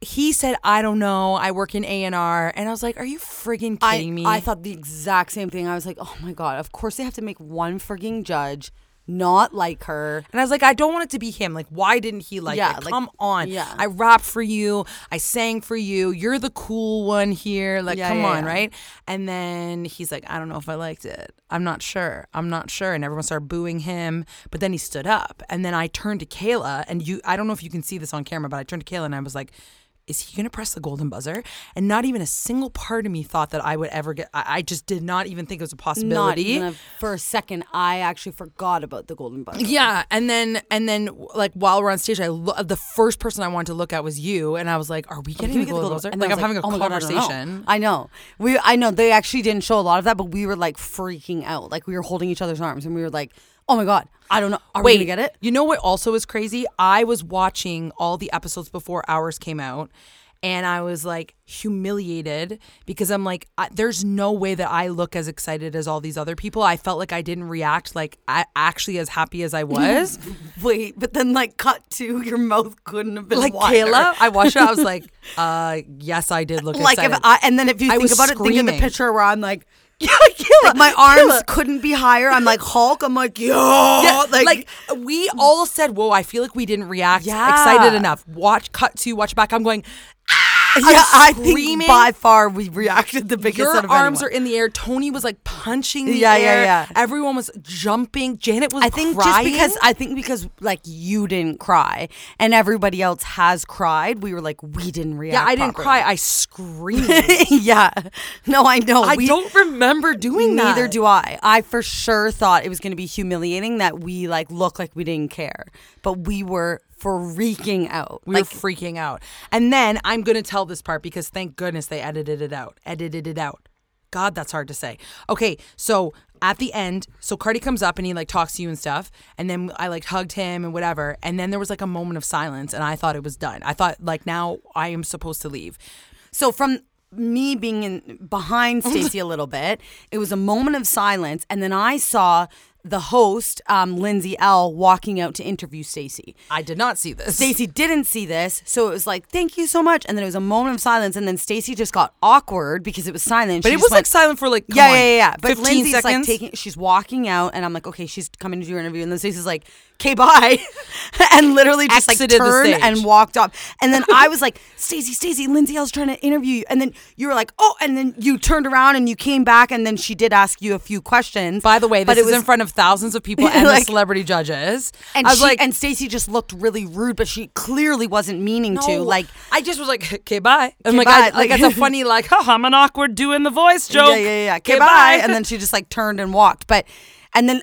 He said, I don't know, I work in A&R. And I was like, are you friggin' kidding me? I thought the exact same thing. I was like, oh my God, of course they have to make one friggin' judge not like her. And I was like, I don't want it to be him. Like, why didn't he like it? Come on. Yeah. I rap for you. I sang for you. You're the cool one here. Like, come on, right? And then he's like, I don't know if I liked it. I'm not sure. And everyone started booing him. But then he stood up. And then I turned to Kayla. And I don't know if you can see this on camera, but I turned to Kayla and I was like, is he going to press the golden buzzer? And not even a single part of me thought that I would ever get... I just did not even think it was a possibility. Not even for a second, I actually forgot about the golden buzzer. Yeah. And then like, while we're on stage, the first person I wanted to look at was you. And I was like, are we getting the golden buzzer? Like, I'm having a conversation. I know. I know. They actually didn't show a lot of that, but we were like freaking out. Like, we were holding each other's arms and we were like... oh my God, I don't know. Are we going to get it? You know what also is crazy? I was watching all the episodes before ours came out, and I was like humiliated because I'm like, there's no way that I look as excited as all these other people. I felt like I didn't react like I actually as happy as I was. Wait, but then like cut to your mouth couldn't have been like wider. Kayla, I watched it. I was like, yes, I did look like excited. And then if you think about it, think of the picture where I'm like, yeah, Kayla, like my arms couldn't be higher. I'm like Hulk. I'm like, yeah. Like we all said, whoa, I feel like we didn't react excited enough. Cut to, watch back. I'm going, ah! Yeah, I think by far we reacted the biggest out of anyone. Your arms are in the air. Tony was like punching the air. Yeah. Everyone was jumping. Janet was crying. I think because like you didn't cry and everybody else has cried, we were like, we didn't react. Yeah, I didn't cry. I screamed. Yeah. No, I know. I don't remember. Doing that. Neither do I. I for sure thought it was going to be humiliating that we like looked like we didn't care, but we were freaking out. We were freaking out. And then I'm going to tell this part because thank goodness they edited it out. God, that's hard to say. Okay, so at the end, Cardi comes up and he like talks to you and stuff, and then I like hugged him and whatever, and then there was like a moment of silence, and I thought it was done. I thought like now I am supposed to leave. So from me being behind Stacy a little bit, it was a moment of silence, and then I saw the host, Lindsay L, walking out to interview Stacy. I did not see this. Stacy didn't see this, so it was like, thank you so much, and then it was a moment of silence, and then Stacy just got awkward because it was silent. But she it was silent for like, come on. But 15 Lindsay's seconds. Like she's walking out, and I'm like, okay, she's coming to do her interview, and then Stacy's like, okay, bye, and literally just exited like turned and walked off. And then I was like, Stacy, Lindsay L's trying to interview you, and then you were like, oh, and then you turned around and you came back, and then she did ask you a few questions. By the way, this was in front of thousands of people and like, the celebrity judges, and and Stacy just looked really rude, but she clearly wasn't meaning to. Like, I just was like, okay, bye. I'm like, bye. Like it's a funny like, oh, I'm an awkward doing the voice joke. Yeah. Okay, bye. And then she just like turned and walked, but. And then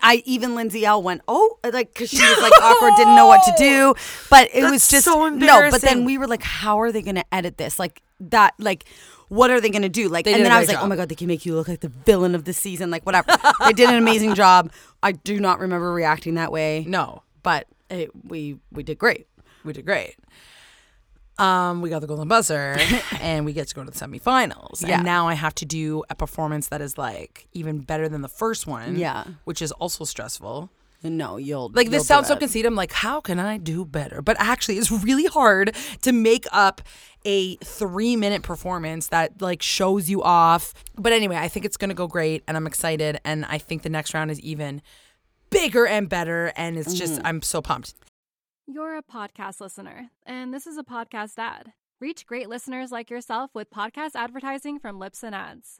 Lindsay L went, oh, like, because she was like awkward, didn't know what to do. But it was just so embarrassing. No, but then we were like, how are they going to edit this? Like that, like, what are they going to do? Like, and then I was like, oh my God, they can make you look like the villain of the season. Like, whatever. They did an amazing job. I do not remember reacting that way. No. But we did great. We got the golden buzzer and we get to go to the semifinals. Yeah. And now I have to do a performance that is like even better than the first one. Yeah. Which is also stressful. No, you'll like this sounds so conceited. I'm like, how can I do better? But actually, it's really hard to make up a 3-minute performance that like shows you off. But anyway, I think it's gonna go great, and I'm excited. And I think the next round is even bigger and better. And it's just, I'm so pumped. You're a podcast listener, and this is a podcast ad. Reach great listeners like yourself with podcast advertising from Libsyn Ads.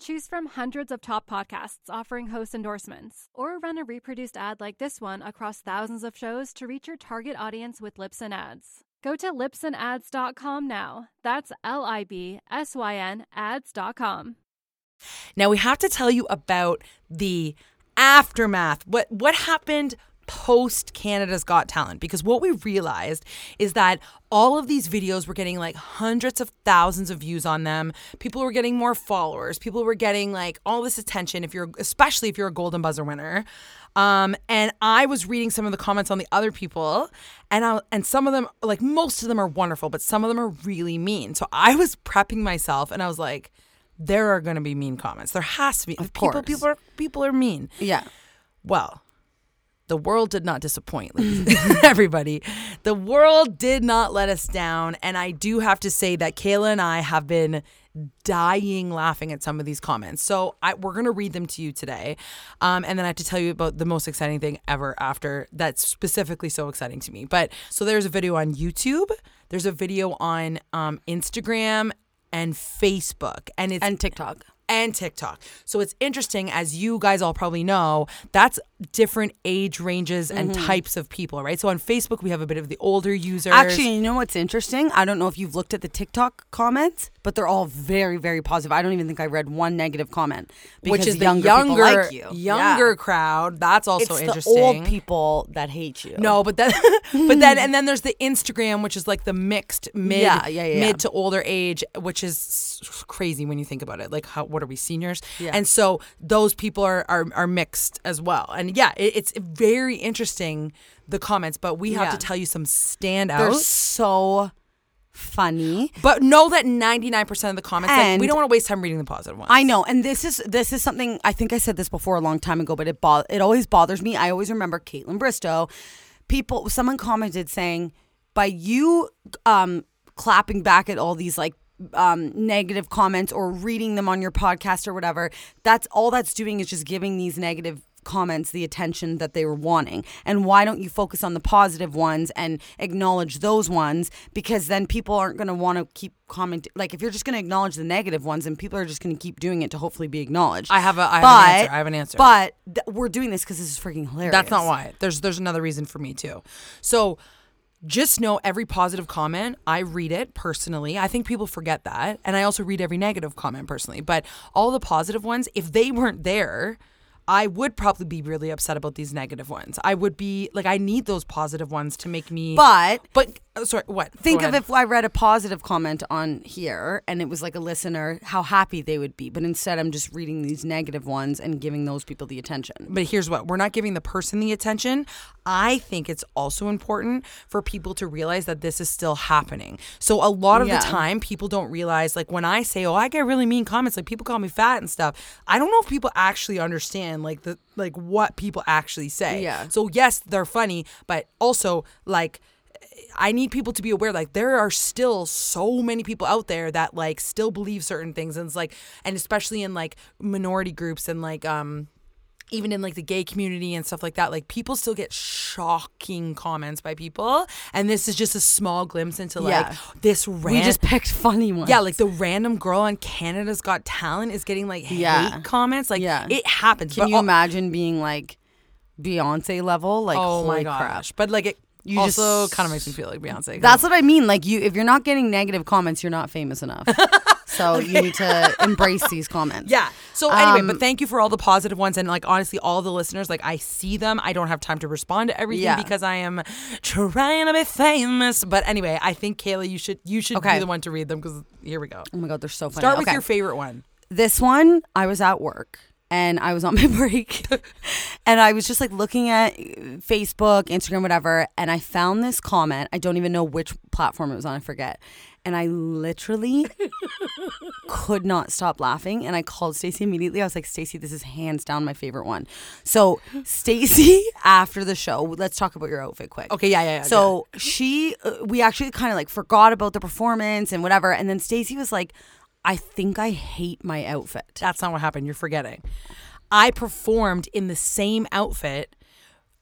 Choose from hundreds of top podcasts offering host endorsements, or run a reproduced ad like this one across thousands of shows to reach your target audience with Libsyn Ads. Go to libsynads.com now. That's LIBSYN ads.com. Now we have to tell you about the aftermath. What happened post Canada's Got Talent, because what we realized is that all of these videos were getting like hundreds of thousands of views on them. People were getting more followers. People were getting like all this attention especially if you're a golden buzzer winner. And I was reading some of the comments on the other people, and some of them, like most of them are wonderful, but some of them are really mean. So I was prepping myself and I was like, there are going to be mean comments. There has to be. Of course. People are mean. Yeah. Well, the world did not disappoint, ladies. Everybody. The world did not let us down. And I do have to say that Kayla and I have been dying laughing at some of these comments. So we're going to read them to you today. And then I have to tell you about the most exciting thing ever after that's specifically so exciting to me. But so there's a video on YouTube. There's a video on Instagram and Facebook. And TikTok. And TikTok. So it's interesting, as you guys all probably know, that's different age ranges and types of people, right? So on Facebook, we have a bit of the older users. Actually, you know what's interesting? I don't know if you've looked at the TikTok comments, but they're all very, very positive. I don't even think I read one negative comment. Which is the younger like you. Younger crowd. That's also interesting. It's the old people that hate you. No, but then there's the Instagram, which is like the mixed mid to older age, which is crazy when you think about it. Like what are we, seniors? Yeah. And so those people are mixed as well. And yeah, it's very interesting, the comments, but we have to tell you some standouts. They're so funny. But know that 99% of the comments, and like, we don't want to waste time reading the positive ones. I know. And this is something, I think I said this before a long time ago, but it always bothers me. I always remember Caitlin Bristow. Someone commented saying, by you clapping back at all these like negative comments or reading them on your podcast or whatever, that's all that's doing is just giving these negative comments the attention that they were wanting. And why don't you focus on the positive ones and acknowledge those ones? Because then people aren't going to want to keep commenting. Like, if you're just going to acknowledge the negative ones, then people are just going to keep doing it to hopefully be acknowledged. I have an answer. But we're doing this because this is freaking hilarious. That's not why. There's another reason for me too. So just know, every positive comment, I read it personally. I think people forget that. And I also read every negative comment personally. But all the positive ones, if they weren't there, I would probably be really upset about these negative ones. I would be like, I need those positive ones to make me. But, sorry, what? Think of if I read a positive comment on here and it was like a listener, how happy they would be. But instead, I'm just reading these negative ones and giving those people the attention. But here's what, we're not giving the person the attention. I think it's also important for people to realize that this is still happening. So a lot of the time, people don't realize, like when I say, I get really mean comments, like people call me fat and stuff. I don't know if people actually understand like what people actually say. Yeah. So yes, they're funny, but also like I need people to be aware, like there are still so many people out there that like still believe certain things, and it's like, and especially in like minority groups and like even in like the gay community and stuff like that, like people still get shocking comments by people, and this is just a small glimpse into like this random. We just picked funny ones. Yeah, like the random girl on Canada's Got Talent is getting like hate comments. Like it happens. Can you imagine being like Beyonce level? Like, oh my gosh! Crap. But like it. You also kind of makes me feel like Beyonce. That's what I mean. Like if you're not getting negative comments, you're not famous enough. So you need to embrace these comments. Yeah. So anyway, but thank you for all the positive ones. And like, honestly, all the listeners, like, I see them. I don't have time to respond to everything because I am trying to be famous. But anyway, I think, Kayla, you should be the one to read them, because here we go. Oh my God, they're so funny. Start with your favorite one. This one, I was at work. And I was on my break and I was just like looking at Facebook, Instagram, whatever. And I found this comment. I don't even know which platform it was on. I forget. And I literally could not stop laughing. And I called Stacy immediately. I was like, Stacy, this is hands down my favorite one. So Stacy, after the show, let's talk about your outfit quick. Okay, yeah. So we actually kind of like forgot about the performance and whatever. And then Stacy was like, I think I hate my outfit. That's not what happened. You're forgetting. I performed in the same outfit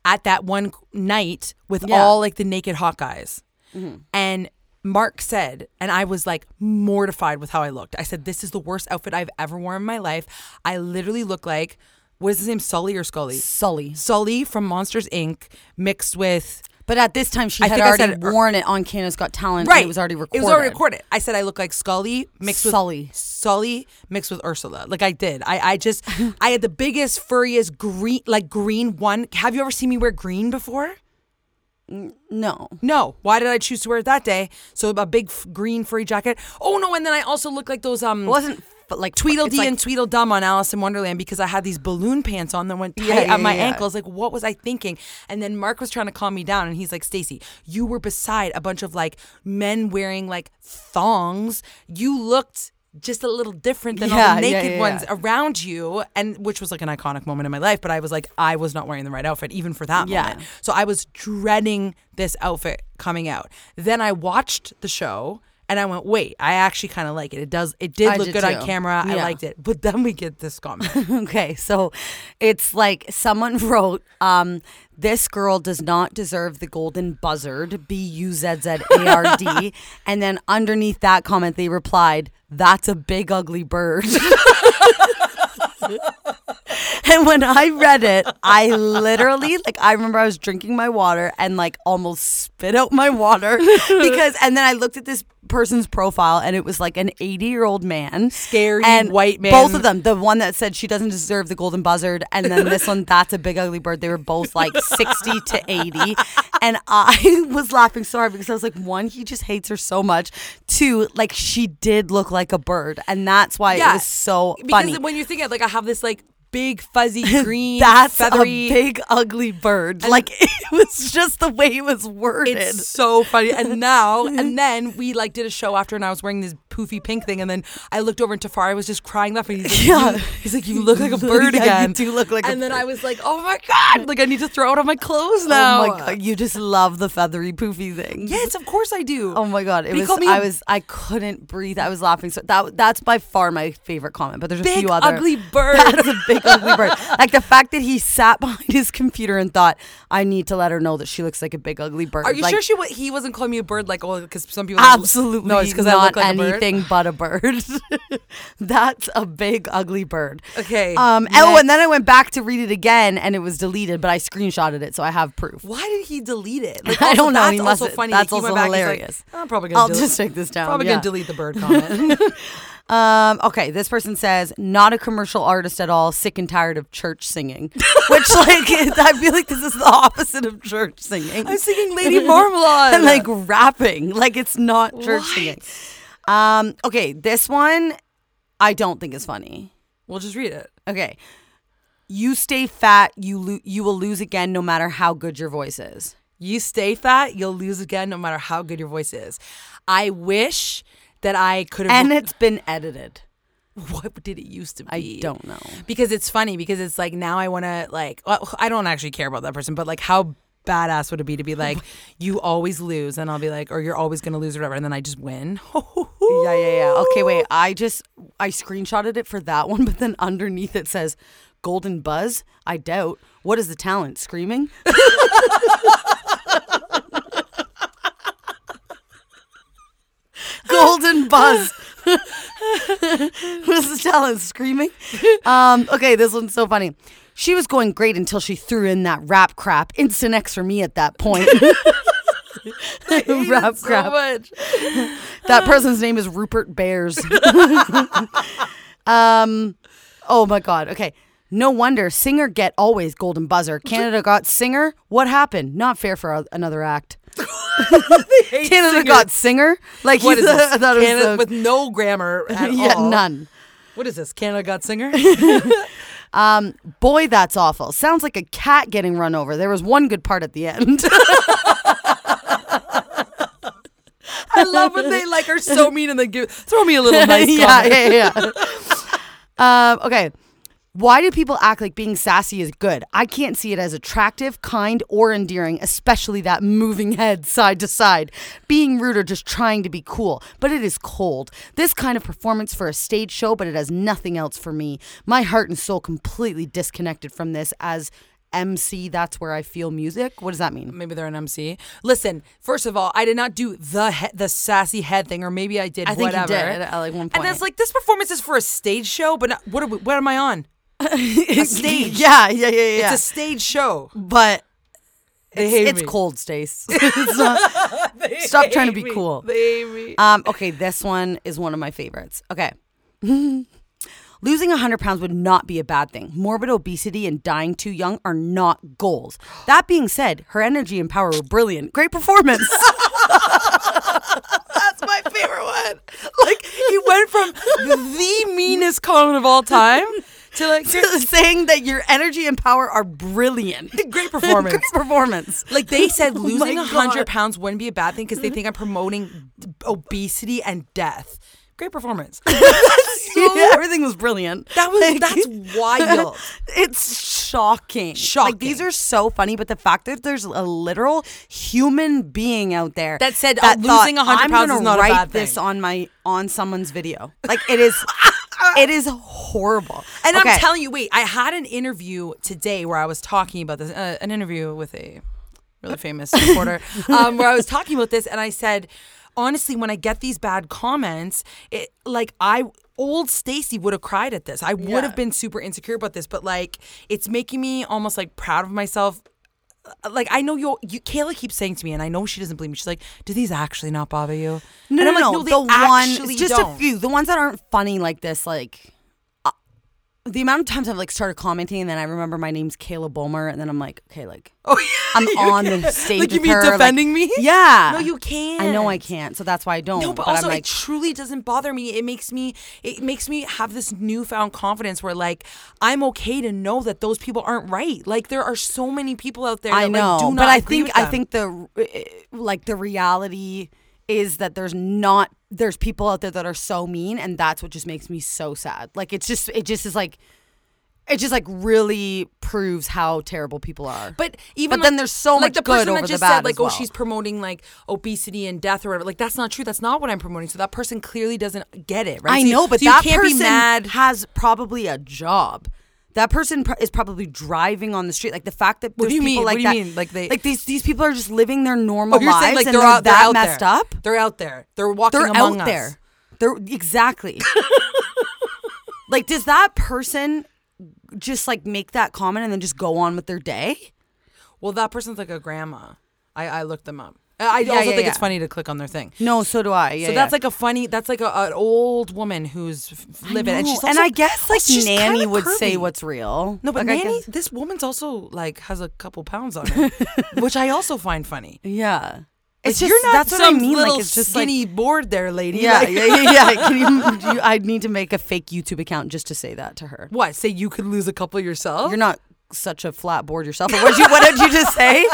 at that one night with all like the naked hot guys. Mm-hmm. And Mark said, and I was like mortified with how I looked. I said, this is the worst outfit I've ever worn in my life. I literally look like, what is his name? Sully or Scully? Sully. Sully from Monsters Inc. mixed with... But at this time, she had already worn it on Canada's Got Talent. Right. And it was already recorded. I said I look like Scully mixed with... Sully mixed with Ursula. Like, I did. I just... I had the biggest, furriest, green one. Have you ever seen me wear green before? No. Why did I choose to wear it that day? So a big green furry jacket. Oh, no. And then I also looked like those... It wasn't... But like Tweedledee and Tweedledum on Alice in Wonderland, because I had these balloon pants on that went tight at my ankles. Like, what was I thinking? And then Mark was trying to calm me down, and he's like, Stacy, you were beside a bunch of like men wearing like thongs. You looked just a little different than all the naked ones around you, and which was like an iconic moment in my life. But I was like, I was not wearing the right outfit even for that moment. So I was dreading this outfit coming out. Then I watched the show. And I went, wait, I actually kind of like it. It did look good too. On camera. Yeah. I liked it. But then we get this comment. Okay, so it's like someone wrote, this girl does not deserve the golden buzzard, B-U-Z-Z-A-R-D. And then underneath that comment, they replied, that's a big ugly bird. And when I read it, I literally, like, I remember I was drinking my water and like almost spit out my water and then I looked at this person's profile and it was like an 80-year-old man, scary white man. Both of them, the one that said she doesn't deserve the golden buzzard, and then this one, that's a big ugly bird. They were both like 60 to 80, and I was laughing so hard because I was like, one, he just hates her so much. Two, like, she did look like a bird, and that's why it was so funny. Because when you're thinking, like, I have this like big fuzzy green that's feathery. A big ugly bird. And like, it was just the way it was worded. It's so funny. And then we like did a show after, and I was wearing this poofy pink thing, and then I looked over and Tafari was just crying laughing. He's like, you look like a bird again. You do look like a bird. And then I was like, oh my God, like, I need to throw it on my clothes now. Oh my God, you just love the feathery poofy thing. Yes, of course I do. Oh my God, I couldn't breathe. I was laughing. So that's by far my favorite comment. But there's a few other. Big ugly bird. That's a big ugly bird. Like, the fact that he sat behind his computer and thought, I need to let her know that she looks like a big ugly bird. Are you like, sure he wasn't calling me a bird? Like, oh, because some people absolutely no, it's because I look like anything a bird. But a bird. That's a big ugly bird. Okay. And then I went back to read it again, and it was deleted, but I screenshotted it, so I have proof. Why did he delete it? Like, I don't know. That's also funny. That's also hilarious. Like, I'm probably gonna. I'll just take this down. Probably gonna delete the bird comment. Okay, this person says, not a commercial artist at all, sick and tired of church singing. Which, like, I feel like this is the opposite of church singing. I'm singing Lady Marmalade. And, like, rapping. Like, it's not church singing. Okay, this one I don't think is funny. We'll just read it. Okay. You stay fat, you will lose again no matter how good your voice is. You stay fat, you'll lose again no matter how good your voice is. I wish... that I could have... And it's been edited. What did it used to be? I don't know. Because it's funny, because it's like, now I want to, like... Well, I don't actually care about that person, but, like, how badass would it be to be like, you always lose, and I'll be like, or you're always going to lose or whatever, and then I just win. Yeah. Okay, wait. I screenshotted it for that one, but then underneath it says, golden buzz? I doubt. What is the talent? Screaming? Golden buzz. This is Talent screaming. Okay, this one's so funny. She was going great until she threw in that rap crap. Instant X for me at that point. Rob so Crap. Much. That person's name is Rupert Bears. Oh my God. Okay. No wonder singer get always golden buzzer. Canada got singer. What happened? Not fair for another act. Canada got singer. Like what is this? Canada with no grammar at all. None. What is this? Canada got singer. Boy, that's awful. Sounds like a cat getting run over. There was one good part at the end. I love when they like are so mean and they give throw me a little nice comment. Okay. Why do people act like being sassy is good? I can't see it as attractive, kind, or endearing, especially that moving head side to side. Being rude or just trying to be cool, but it is cold. This kind of performance for a stage show, but it has nothing else for me. My heart and soul completely disconnected from this as MC, that's where I feel music. What does that mean? Maybe they're an MC. Listen, first of all, I did not do the sassy head thing, or maybe I did. I think whatever. You did at like one point. And that's like this performance is for a stage show, but not, what am I on? A stage. Yeah. It's a stage show, but they hate me. It's cold, Stace. Stop trying to be cool. They hate me. Okay, this one is one of my favorites. Okay. Losing 100 pounds would not be a bad thing. Morbid obesity and dying too young are not goals. That being said, her energy and power were brilliant. Great performance. That's my favorite one. Like, he went from the meanest comment of all time to like saying that your energy and power are brilliant. Great performance. Great performance. Like they said losing 100 pounds wouldn't be a bad thing because they think I'm promoting obesity and death. Great performance. So, yeah, everything was brilliant. That's wild. It's shocking. Like these are so funny, but the fact that there's a literal human being out there that said that losing 100 pounds is not a bad thing. I'm going to write this on someone's video. Like it is. It is horrible. And okay. I'm telling you, wait, I had an interview today where I was talking about this, an interview with a really famous reporter where I was talking about this and I said, honestly, when I get these bad comments, old Stacy would have cried at this. I would have been super insecure about this, but like, it's making me almost like proud of myself. Like, I know Kayla keeps saying to me, and I know she doesn't believe me. She's like, do these actually not bother you? No, and I'm like, no, they actually just don't. A few. The ones that aren't funny like this, like, the amount of times I've like started commenting and then I remember my name's Kayla Bulmer and then I'm like, okay, like, oh, yeah, I'm on the stage like, with her. Like, you mean defending me? Yeah. No, you can't. I know I can't, so that's why I don't. No, but also I'm like, it truly doesn't bother me. It makes me have this newfound confidence where like, I'm okay to know that those people aren't right. Like, there are so many people out there that I know, like, do not but agree with them. I think the reality is that there's people out there that are so mean, and that's what just makes me so sad. Like it just really proves how terrible people are. But then there's so much good over the bad. Like the person that just said like, oh, she's promoting like obesity and death or whatever. Like that's not true. That's not what I'm promoting. So that person clearly doesn't get it, right? I know, but that person has probably a job. That person is probably driving on the street. Like the fact that there's people like that. What do you mean? Like they, like these people are just living their normal lives saying, like, and they're messed there. Up. They're out there. They're walking they're among out us. There. They're exactly. Like, does that person just like make that comment and then just go on with their day? Well, that person's like a grandma. I looked them up. I also think it's funny to click on their thing. No, so do I. Yeah, so that's like a funny. That's like an old woman who's living, and she's also, and I guess like Nanny would say what's real. No, but like, Nanny, this woman's also like has a couple pounds on her, which I also find funny. Yeah, it's like, just you're not that's some what I mean. Like it's just skinny like, board there, lady. Yeah, like, yeah. I need to make a fake YouTube account just to say that to her. What? Say you could lose a couple yourself? You're not such a flat board yourself. What did you just say?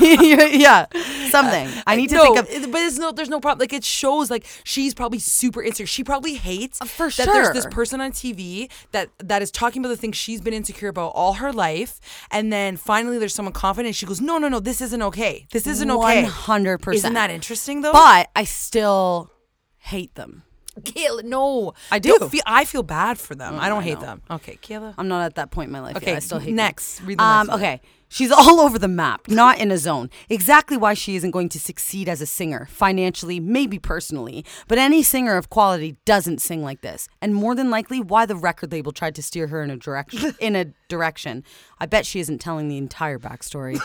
Yeah, something. I need to think of. But there's no problem. Like it shows. Like she's probably super insecure. She probably hates for sure that there's this person on TV that is talking about the things she's been insecure about all her life, and then finally there's someone confident. And she goes, no, this isn't okay. This isn't okay. 100%. Isn't that interesting though? But I still hate them. Kayla, no. I do. I feel bad for them. I don't hate them. Okay, Kayla. I'm not at that point in my life yet. I still hate them. Read the next one. Okay. She's all over the map, not in a zone. Exactly why she isn't going to succeed as a singer, financially, maybe personally. But any singer of quality doesn't sing like this. And more than likely, why the record label tried to steer her in a direction. I bet she isn't telling the entire backstory.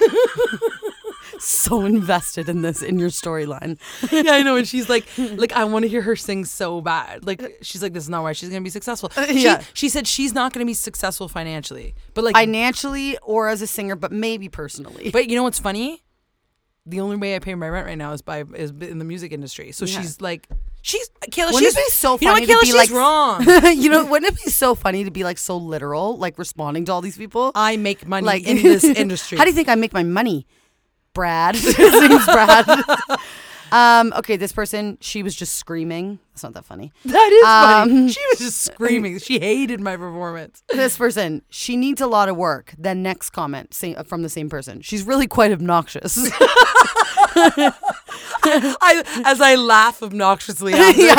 so invested in this, in your storyline. Yeah, I know. And she's like, I want to hear her sing so bad. Like, she's like, this is not why she's going to be successful. Yeah. She said she's not going to be successful financially. But like financially or as a singer, but maybe personally. But you know what's funny? The only way I pay my rent right now is in the music industry. So yeah. She's like... She's Kayla. Wouldn't it be so funny to be like wrong? You know, wouldn't it be so funny to be like so literal, like responding to all these people? I make money like, in this industry. How do you think I make my money, Brad? His name's Brad. Okay, this person, she was just screaming. That's not that funny. That is funny. She was just screaming. She hated my performance. This person, she needs a lot of work. Then next comment from the same person. She's really quite obnoxious. I laugh obnoxiously. Yeah,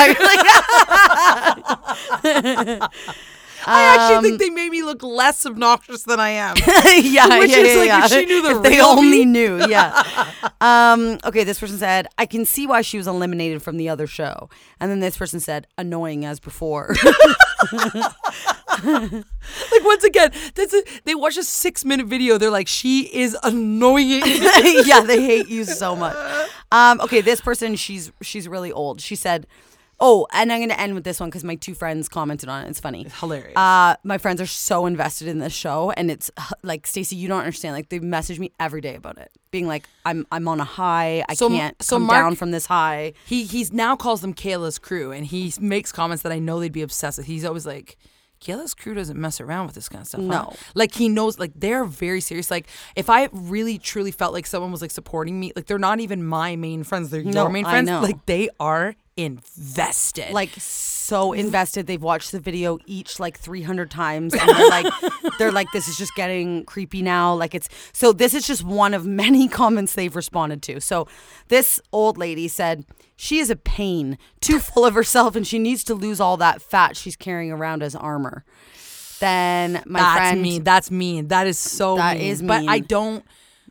I actually think they made me look less obnoxious than I am. Yeah, which is like if she knew the real me. They only knew. Yeah. Okay, this person said, I can see why she was eliminated from the other show. And then this person said, annoying as before. Like once again, they watch a 6-minute video. They're like, she is annoying. Yeah, they hate you so much. Okay, this person, she's really old. She said, oh, and I'm going to end with this one because my two friends commented on it. It's funny. It's hilarious. My friends are so invested in this show. And it's like, Stacy, you don't understand. Like, they message me every day about it. Being like, I'm on a high. I can't come down from this high. He's now calls them Kayla's crew. And he makes comments that I know they'd be obsessed with. He's always like... Kayla's crew doesn't mess around with this kind of stuff. No. Huh? Like, he knows, like, they're very serious. Like, if I really, truly felt like someone was, like, supporting me, like, they're not even my main friends. They're your main friends. I know. Like, they are invested. Like, so invested. They've watched the video each, like, 300 times. And they're like, this is just getting creepy now. Like, so this is just one of many comments they've responded to. So this old lady said... She is a pain, too full of herself, and she needs to lose all that fat she's carrying around as armor. Then my friend... That's mean. That's mean. That is so mean. That is mean. But I don't...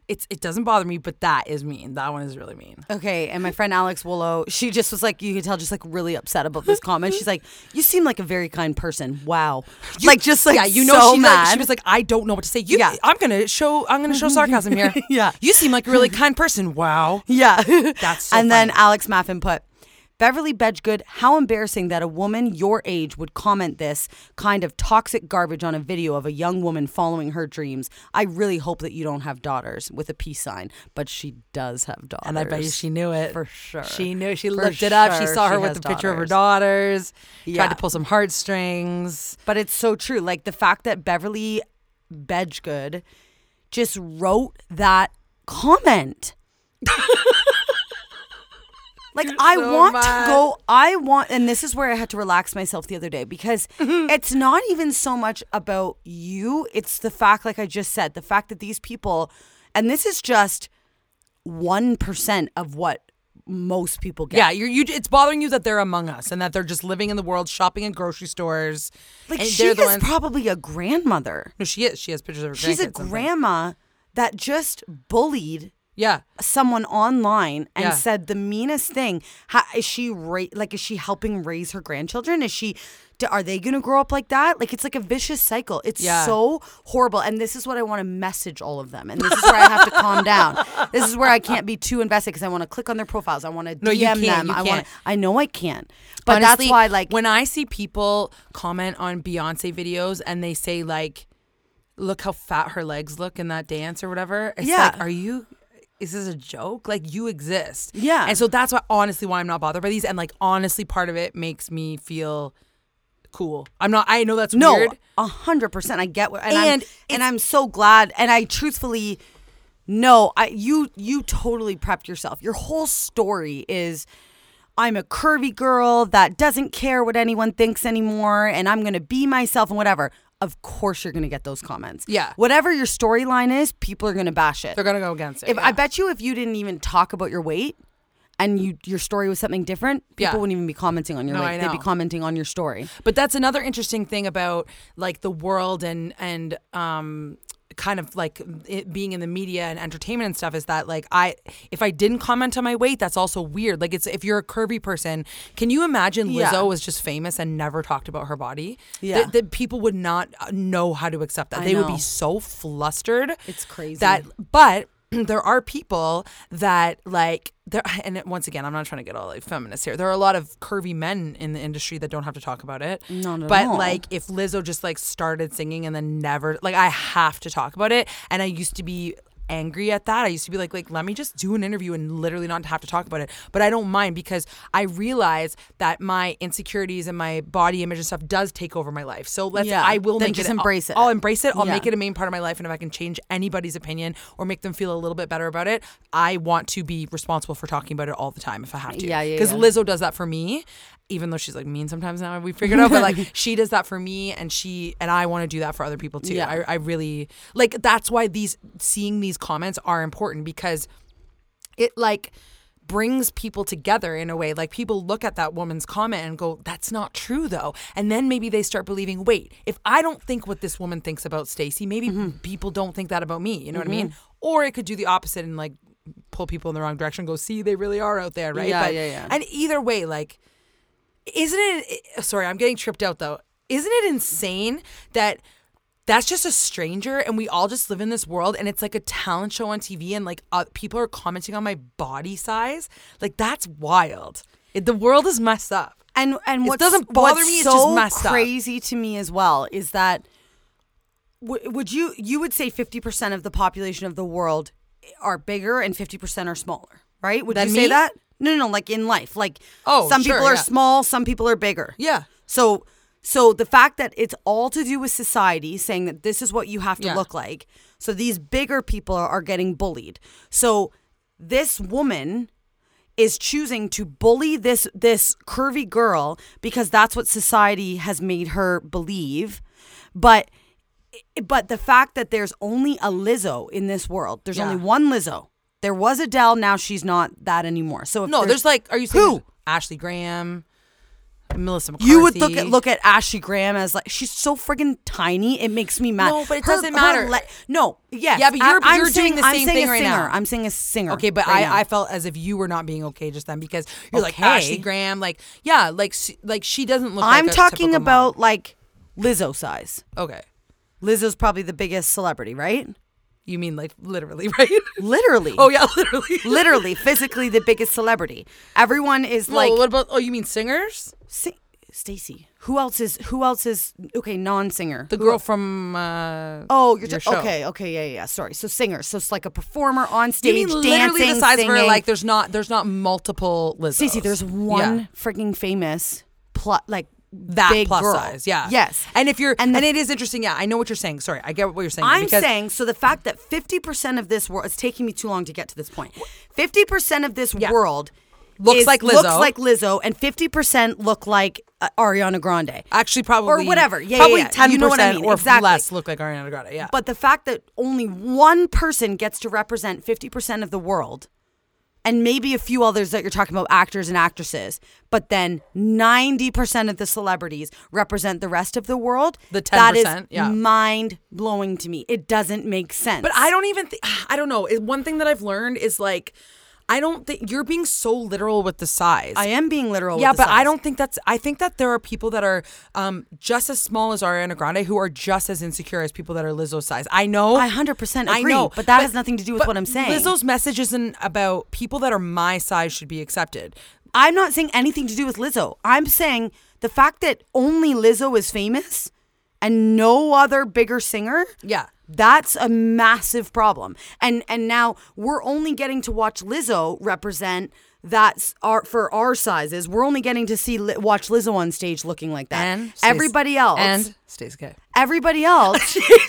It doesn't bother me, but that is mean. That one is really mean. Okay, and my friend Alex Willow, she just was like, you could tell, just like really upset about this comment. She's like, you seem like a very kind person. Wow. She mad. She was like, I don't know what to say. I'm gonna show sarcasm here. Yeah. You seem like a really kind person. Wow. Yeah. That's so funny. Then Alex Maffin put, Beverly Bedgood, how embarrassing that a woman your age would comment this kind of toxic garbage on a video of a young woman following her dreams. I really hope that you don't have daughters, with a peace sign. But she does have daughters. And I bet you she knew it. For sure. She knew. She looked it up. She saw her with a picture of her daughters. Yeah. Tried to pull some heartstrings. But it's so true. Like the fact that Beverly Bedgood just wrote that comment. Like, so I want to go, and this is where I had to relax myself the other day because it's not even so much about you. It's the fact, like I just said, the fact that these people, and this is just 1% of what most people get. Yeah, it's bothering you that they're among us and that they're just living in the world, shopping in grocery stores. Like, and she is probably a grandmother. No, she is. She has pictures of her grandkids. She's a grandma that just bullied someone online and said the meanest thing. Is she helping raise her grandchildren? Are they going to grow up like that? Like, it's like a vicious cycle. It's so horrible. And this is what I want to message all of them. And this is where I have to calm down. This is where I can't be too invested because I want to click on their profiles. I want to DM them. I know I can't. But honestly, that's why, like... When I see people comment on Beyoncé videos and they say, like, look how fat her legs look in that dance or whatever. It's like, are you... Is this a joke? Like, you exist. Yeah. And so that's why I'm not bothered by these. And, like, honestly, part of it makes me feel cool. I know that's weird. No, 100%. I get what... And I'm so glad. And I truthfully... No, you totally prepped yourself. Your whole story is... I'm a curvy girl that doesn't care what anyone thinks anymore. And I'm going to be myself and whatever. Of course you're going to get those comments. Yeah. Whatever your storyline is, people are going to bash it. They're going to go against it. I bet you if you didn't even talk about your weight and your story was something different, people wouldn't even be commenting on your weight. They'd be commenting on your story. But that's another interesting thing about like the world and kind of like it being in the media and entertainment and stuff is that like if I didn't comment on my weight, that's also weird. Like it's if you're a curvy person, can you imagine Lizzo was just famous and never talked about her body? Yeah. That people would not know how to accept that. They would be so flustered. It's crazy. But there are people that like, and once again, I'm not trying to get all like feminist here. There are a lot of curvy men in the industry that don't have to talk about it. Not at all. But like if Lizzo just like started singing and then never, like I have to talk about it. And I used to be angry at that. I used to be like, let me just do an interview and literally not have to talk about it. But I don't mind because I realize that my insecurities and my body image and stuff does take over my life. So I will then make just it. Embrace it. I'll embrace it. I'll make it a main part of my life. And if I can change anybody's opinion or make them feel a little bit better about it, I want to be responsible for talking about it all the time if I have to. Because Lizzo does that for me, even though she's like mean sometimes now we figured out, but like she does that for me and I want to do that for other people too. I really like, that's why seeing these comments are important, because it like brings people together in a way. Like people look at that woman's comment and go, that's not true though. And then maybe they start believing, wait, if I don't think what this woman thinks about Stacy, maybe people don't think that about me. You know what I mean? Or it could do the opposite and like pull people in the wrong direction and go, see, they really are out there. Right. Yeah. And either way, like, isn't it, sorry, I'm getting tripped out though. Isn't it insane that that's just a stranger and we all just live in this world and it's like a talent show on TV and like people are commenting on my body size? Like that's wild. The world is messed up. And what doesn't bother me is just messed up. What's so crazy to me as well is that would you say 50% of the population of the world are bigger and 50% are smaller, right? Would you say that? No, like in life. Like some people are small, some people are bigger. Yeah. So the fact that it's all to do with society saying that this is what you have to look like. So these bigger people are getting bullied. So this woman is choosing to bully this curvy girl because that's what society has made her believe. But the fact that there's only a Lizzo in this world. There's only one Lizzo. There was Adele, now she's not that anymore. So there's like, are you saying who? Ashley Graham, Melissa McCarthy? You would look at Ashley Graham as like, she's so friggin' tiny, it makes me mad. No, but it doesn't matter. Yeah, but you're doing the same thing right now. I'm saying a singer. Okay, but I felt as if you were not being okay just then because you're like Ashley Graham, like she doesn't look. I'm talking about like Lizzo size. Okay, Lizzo's probably the biggest celebrity, right? You mean like literally, right? Literally. Oh, yeah, literally. Literally, physically the biggest celebrity. Everyone is like... What about... Oh, you mean singers? Stacy. Who else is... Okay, non-singer. The girl from your show. Okay, yeah. Sorry. So singers. So it's like a performer on stage, you mean dancing, literally the size singing. Of her, like there's not multiple Lizzos. Stacy, there's one freaking famous that big plus girl. Size, yeah. Yes. And if you're and it is interesting, yeah, I know what you're saying. Sorry, I get what you're saying. I'm saying, so the fact that 50% of this world, it's taking me too long to get to this point. 50% of this world looks like Lizzo and 50% look like Ariana Grande. Actually probably or whatever. Yeah, probably 10% you know what I mean? Or less look like Ariana Grande, yeah. But the fact that only one person gets to represent 50% of the world. And maybe a few others that you're talking about, actors and actresses. But then 90% of the celebrities represent the rest of the world. The 10%, that is mind-blowing to me. It doesn't make sense. But I don't even I don't know. One thing that I've learned is like, I don't think you're being so literal with the size. I am being literal with the size. Yeah, but I don't think I think that there are people that are just as small as Ariana Grande who are just as insecure as people that are Lizzo's size. I know. I 100% agree. I know. But that has nothing to do with what I'm saying. Lizzo's message isn't about people that are my size should be accepted. I'm not saying anything to do with Lizzo. I'm saying the fact that only Lizzo is famous and no other bigger singer. Yeah. That's a massive problem. And now we're only getting to watch Lizzo represent for our sizes. We're only getting to watch Lizzo on stage looking like that. And everybody else. And stays gay. Everybody else.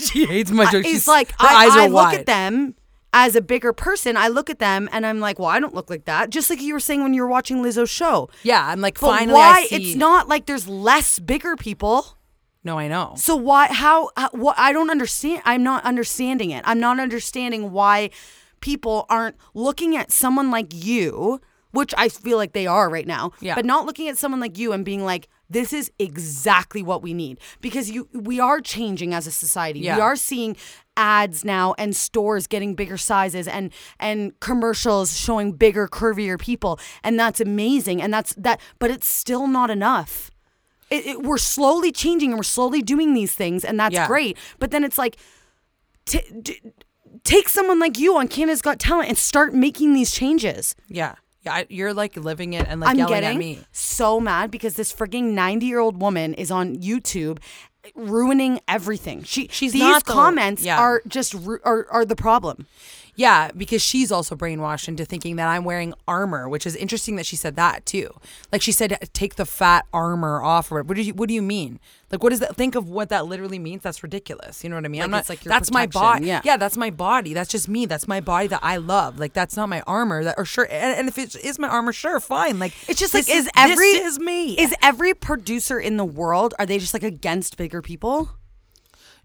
She hates my jokes. It's like, I look at them as a bigger person. I look at them and I'm like, well, I don't look like that. Just like you were saying when you were watching Lizzo's show. Yeah, I'm like, but finally I see. It's not like there's less bigger people. No, I know. So why, I don't understand. I'm not understanding it. I'm not understanding why people aren't looking at someone like you, which I feel like they are right now, but not looking at someone like you and being like, this is exactly what we need. Because we are changing as a society. Yeah. We are seeing ads now and stores getting bigger sizes and commercials showing bigger, curvier people. And that's amazing. And that's that, but it's still not enough. We're slowly changing and we're slowly doing these things and that's great. But then it's like take someone like you on Canada's Got Talent and start making these changes. Yeah. Yeah, you're like living it and like I'm yelling at me. I'm getting so mad because this freaking 90-year-old woman is on YouTube ruining everything. These comments are the problem. Yeah, because she's also brainwashed into thinking that I'm wearing armor, which is interesting that she said that too. Like she said, take the fat armor off. Or what do you mean? Like, what is that? Think of what that literally means. That's ridiculous. You know what I mean? Like, I'm not, it's like your that's protection. My body. Yeah. Yeah, that's my body. That's just me. That's my body that I love. Like, that's not my armor. That or sure. And if it is my armor, sure, fine. Like, it's just like this is me. Is every producer in the world? Are they just like against bigger people?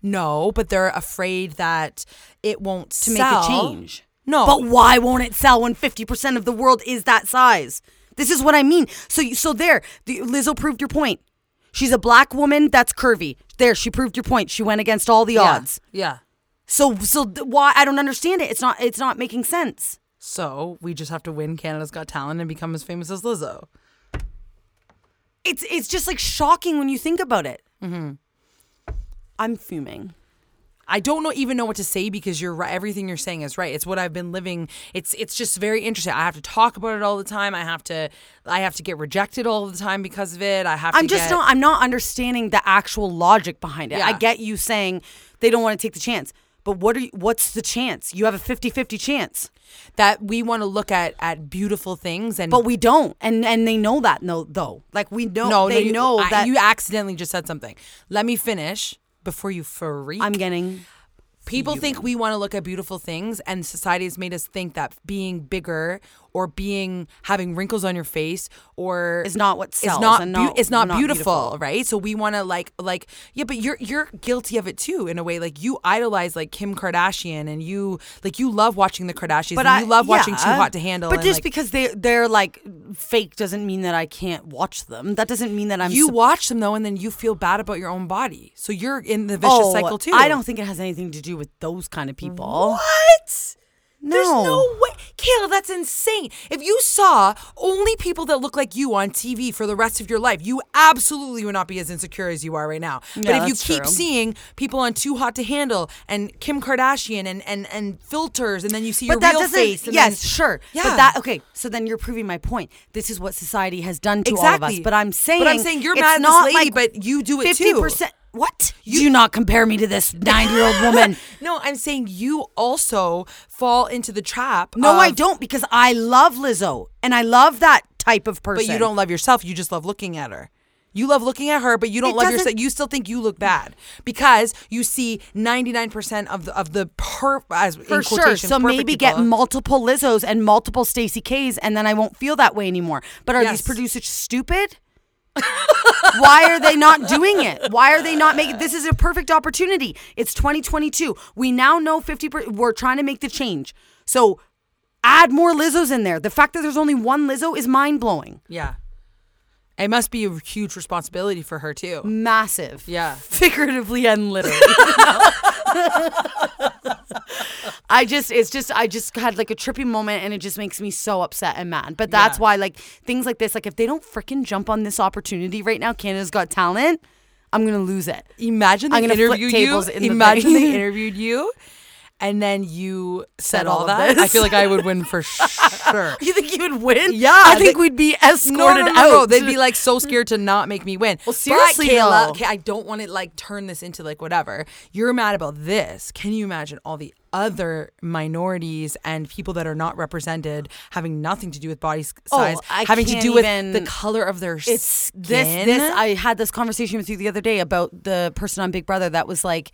No, but they're afraid that it won't sell. To make a change. No. But why won't it sell when 50% of the world is that size? This is what I mean. Lizzo proved your point. She's a black woman that's curvy. There, she proved your point. She went against all the odds. Yeah. So why? I don't understand it. It's not making sense. So we just have to win Canada's Got Talent and become as famous as Lizzo. It's just like shocking when you think about it. Mm-hmm. I'm fuming. I don't even know what to say because you're right. Everything you're saying is right. It's what I've been living. It's just very interesting. I have to talk about it all the time. I have to get rejected all the time because of it. I'm not understanding the actual logic behind it. Yeah. I get you saying they don't want to take the chance. But what's the chance? You have a 50-50 chance. That we want to look at beautiful things. But we don't. And they know that though. Like we know. They know that. You accidentally just said something. Let me finish. Before you freak. I'm getting... People think we want to look at beautiful things, and society has made us think that being bigger or having wrinkles on your face or is not what sells. It's not beautiful, right? So we want to but you're guilty of it too in a way. Like you idolize like Kim Kardashian, and you love watching the Kardashians, and you love watching Too Hot to Handle. But and just because they're like fake doesn't mean that I can't watch them. That doesn't mean that I'm. You watch them though, and then you feel bad about your own body, so you're in the vicious cycle too. I don't think it has anything to do with those kind of people. What? No. There's no way. Kayla, that's insane. If you saw only people that look like you on TV for the rest of your life, you absolutely would not be as insecure as you are right now. Yeah, but if you keep seeing people on Too Hot to Handle and Kim Kardashian and filters, and then you see your real face. And yes, sure. Yeah. But so then you're proving my point. This is what society has done to all of us. But I'm saying you're mad at this lady, but you do it too. 50%. What? You do not compare me to this 90-year-old woman. No, I'm saying you also fall into the trap. No, I don't, because I love Lizzo, and I love that type of person. But you don't love yourself. You just love looking at her. You love looking at her, but you don't love yourself. You still think you look bad because you see 99% of the for sure. So maybe get multiple Lizzos and multiple Stacey K's, and then I won't feel that way anymore. But are these producers stupid? Why are they not doing it? Why are they not making... This is a perfect opportunity. It's 2022. We now know 50%... We're trying to make the change. So add more Lizzos in there. The fact that there's only one Lizzo is mind-blowing. Yeah. It must be a huge responsibility for her, too. Massive. Yeah. Figuratively and literally. I just had like a trippy moment, and it just makes me so upset and mad. But that's why like things like this, like if they don't freaking jump on this opportunity right now, Canada's Got Talent, I'm going to lose it. Imagine they interviewed you. And then you said all that. I feel like I would win for sure. You think you would win? Yeah. I think we'd be escorted out. No, they'd be like so scared to not make me win. Well, seriously, Kayla. Okay, I don't want to like turn this into like whatever. You're mad about this. Can you imagine all the other minorities and people that are not represented having nothing to do with body size, having to do with the color of their skin? I had this conversation with you the other day about the person on Big Brother that was like,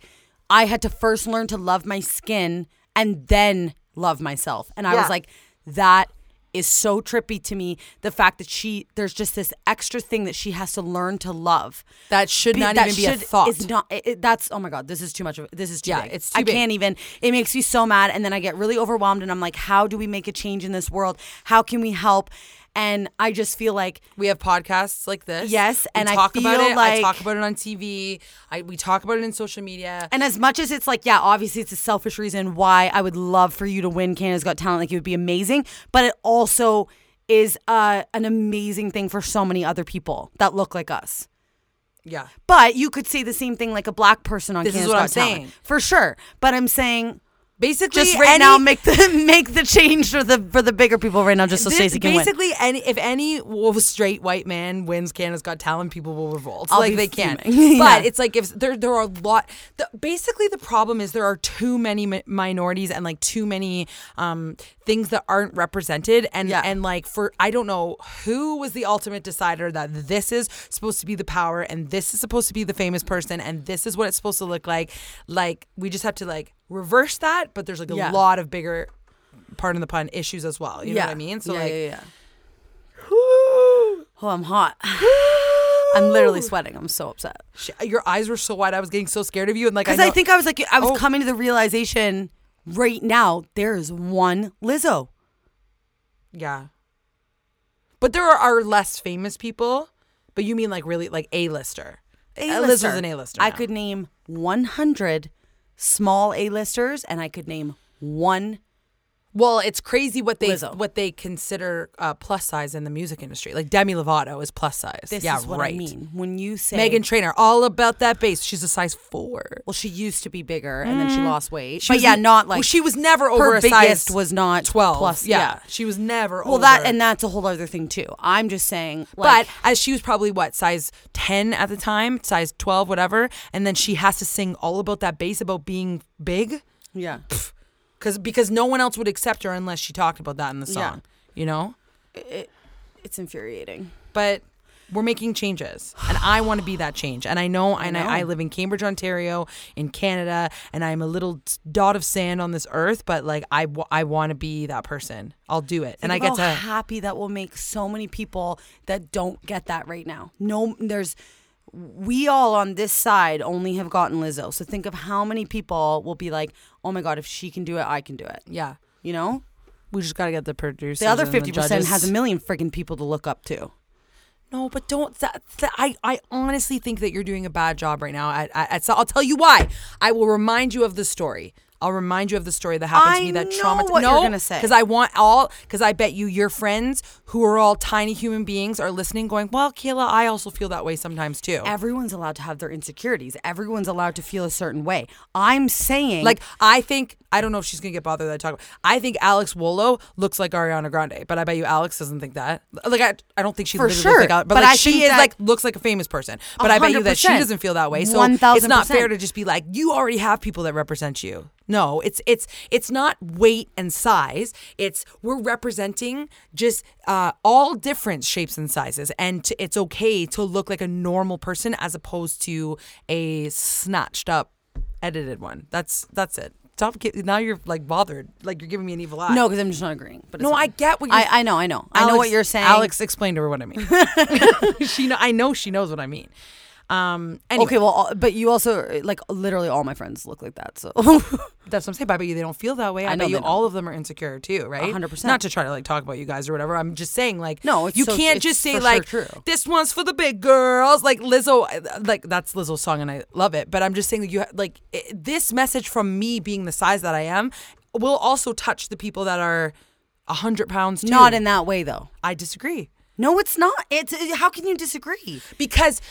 I had to first learn to love my skin and then love myself. And I was like, that is so trippy to me. The fact that there's just this extra thing that she has to learn to love. That should not even be a thought. It's not, that's, oh my God, this is too much. This is too big. It's too big. I can't even, it makes me so mad. And then I get really overwhelmed and I'm like, how do we make a change in this world? How can we help? And I just feel like... We have podcasts like this. Yes, and I talk about it on TV. We talk about it in social media. And as much as it's like, yeah, obviously it's a selfish reason why I would love for you to win Canada's Got Talent. Like, it would be amazing. But it also is an amazing thing for so many other people that look like us. Yeah. But you could say the same thing like a black person on Canada's Got Talent. This is what I'm saying. For sure. But I'm saying... Basically, just right now, make the change for the bigger people right now, just so Stacey can win. Basically, if any straight white man wins Canada's Got Talent, people will revolt. I'll like they can, yeah. But it's like if there are a lot. Basically, the problem is there are too many minorities and like too many things that aren't represented, and yeah. and like for I don't know who was the ultimate decider that this is supposed to be the power and this is supposed to be the famous person and this is what it's supposed to look like. Like we just have to like. Reverse that, but there's like a yeah. lot of bigger, pardon the pun, issues as well. You know what I mean? So Oh, I'm hot. I'm literally sweating. I'm so upset. Your eyes were so wide. I was getting so scared of you, and like because I think I was like I was coming to the realization right now. There is one Lizzo. Yeah, but there are less famous people. But you mean like really like A-lister? Lizzo's an A-lister. I could name 100. Small A-listers, and I could name one. Well, it's crazy what they Lizzo. What they consider plus size in the music industry. Like Demi Lovato is plus size. This is what I mean. When you say Meghan Trainor, all about that bass. She's a size 4. Well, she used to be bigger, and then she lost weight. She not like well, she was never over a size. Her biggest was not 12. Plus, yeah, she was never. Well, over. That's a whole other thing too. I'm just saying, like, but as she was probably what size 10 at the time, size 12, whatever, and then she has to sing all about that bass about being big. Yeah. Pfft. Because no one else would accept her unless she talked about that in the song, you know? It's infuriating. But we're making changes, and I want to be that change. And I know. I live in Cambridge, Ontario, in Canada, and I'm a little dot of sand on this earth, but, like, I want to be that person. I'll do it. And I get to... how happy that will make so many people that don't get that right now. No, there's... We all on this side only have gotten Lizzo. So think of how many people will be like, oh my God, if she can do it, I can do it. Yeah. You know? We just got to get the producers. The other 50% has a million freaking people to look up to. No, but don't. I honestly think that you're doing a bad job right now. So I'll tell you why. I will remind you of the story. I'll remind you of the story that happened to me that traumatized. What you're gonna say. Because I bet you your friends who are all tiny human beings are listening, going, "Well, Kayla, I also feel that way sometimes too." Everyone's allowed to have their insecurities. Everyone's allowed to feel a certain way. I'm saying, like, I don't know if she's gonna get bothered that I talk about. I think Alex Wolo looks like Ariana Grande, but I bet you Alex doesn't think that. Like, I don't think she literally looks like Alex, but like, she is like looks like a famous person. But 100%. I bet you that she doesn't feel that way. So 1,000%. It's not fair to just be like, you already have people that represent you. No, it's not weight and size. It's we're representing just all different shapes and sizes, and it's okay to look like a normal person as opposed to a snatched up, edited one. That's it. Stop. Now you're like bothered. Like you're giving me an evil eye. No, because I'm just not agreeing. But no, fine. I get what you're saying. I know. Alex, I know what you're saying. Alex, explain to her what I mean. I know she knows what I mean. Anyway. Okay, well, but you also like literally all my friends look like that. So that's what I'm saying. But I bet you they don't feel that way. I bet you all of them are insecure too, right? 100%. Not to try to like talk about you guys or whatever. I'm just saying like no, you can't just say like this one's for the big girls. Like Lizzo, like that's Lizzo's song and I love it. But I'm just saying that you like this message from me being the size that I am will also touch the people that are 100 pounds too. Not in that way though. I disagree. No, it's not. It's how can you disagree? Because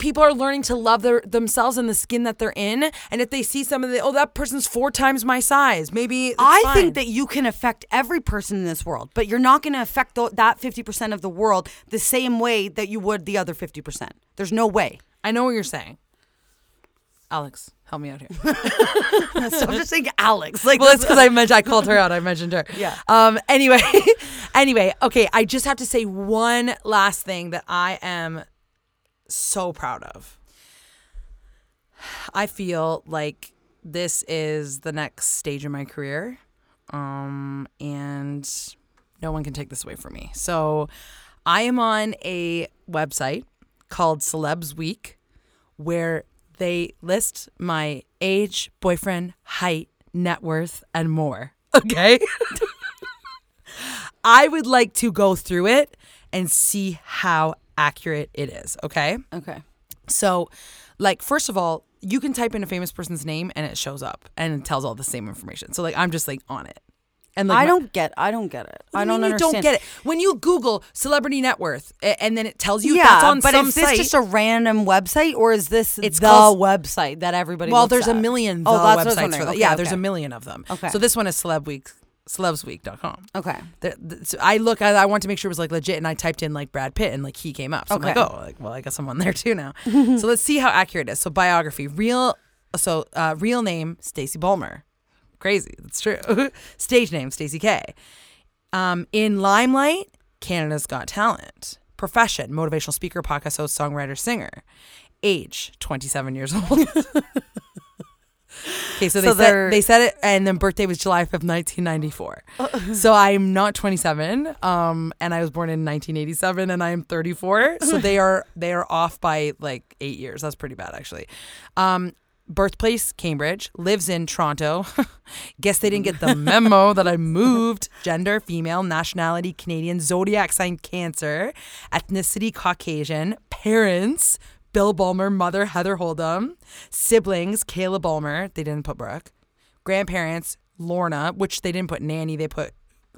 people are learning to love themselves and the skin that they're in. And if they see someone, that person's 4 times my size. Maybe it's fine. Think that you can affect every person in this world, but you're not going to affect that 50% of the world the same way that you would the other 50%. There's no way. I know what you're saying. Alex, help me out here. So I'm just saying Alex. Like, well, that's because I called her out. I mentioned her. Yeah. Anyway. Okay. I just have to say one last thing that I am so proud of. I feel like this is the next stage in my career, and no one can take this away from me. So I am on a website called Celebs Week, where they list my age, boyfriend, height, net worth, and more. Okay? I would like to go through it and see how accurate it is. Okay? Okay. So, like, first of all, you can type in a famous person's name and it shows up and it tells all the same information. So, like, I'm just, like, on it. And like, I don't get it. I don't understand. You don't get it when you Google celebrity net worth, and then it tells you that's on some site. But is this just a random website, or is this the website that everybody? Well, there's a million websites for that. Okay, there's a million of them. Okay. So this one is Celebsweek.com. Okay. So I want to make sure it was like legit, and I typed in like Brad Pitt, and like he came up. So I'm like, well, I got someone there too now. So let's see how accurate it is. So biography, real name Stacy Bulmer. Crazy, that's true. Stage name Stacy K. In Limelight, Canada's Got Talent. Profession, motivational speaker, podcast host, songwriter, singer. Age, 27 years old. Okay, so they said it, and then birthday was July 5th, 1994. So I'm not 27, and I was born in 1987, and I am 34. So they are off by like 8 years. That's pretty bad, actually. Birthplace, Cambridge. Lives in Toronto. Guess they didn't get the memo that I moved. Gender, female. Nationality, Canadian. Zodiac sign, Cancer. Ethnicity, Caucasian. Parents, Bill Bulmer. Mother, Heather Holdem. Siblings, Kayla Bulmer. They didn't put Brooke. Grandparents, Lorna, which they didn't put nanny. They put...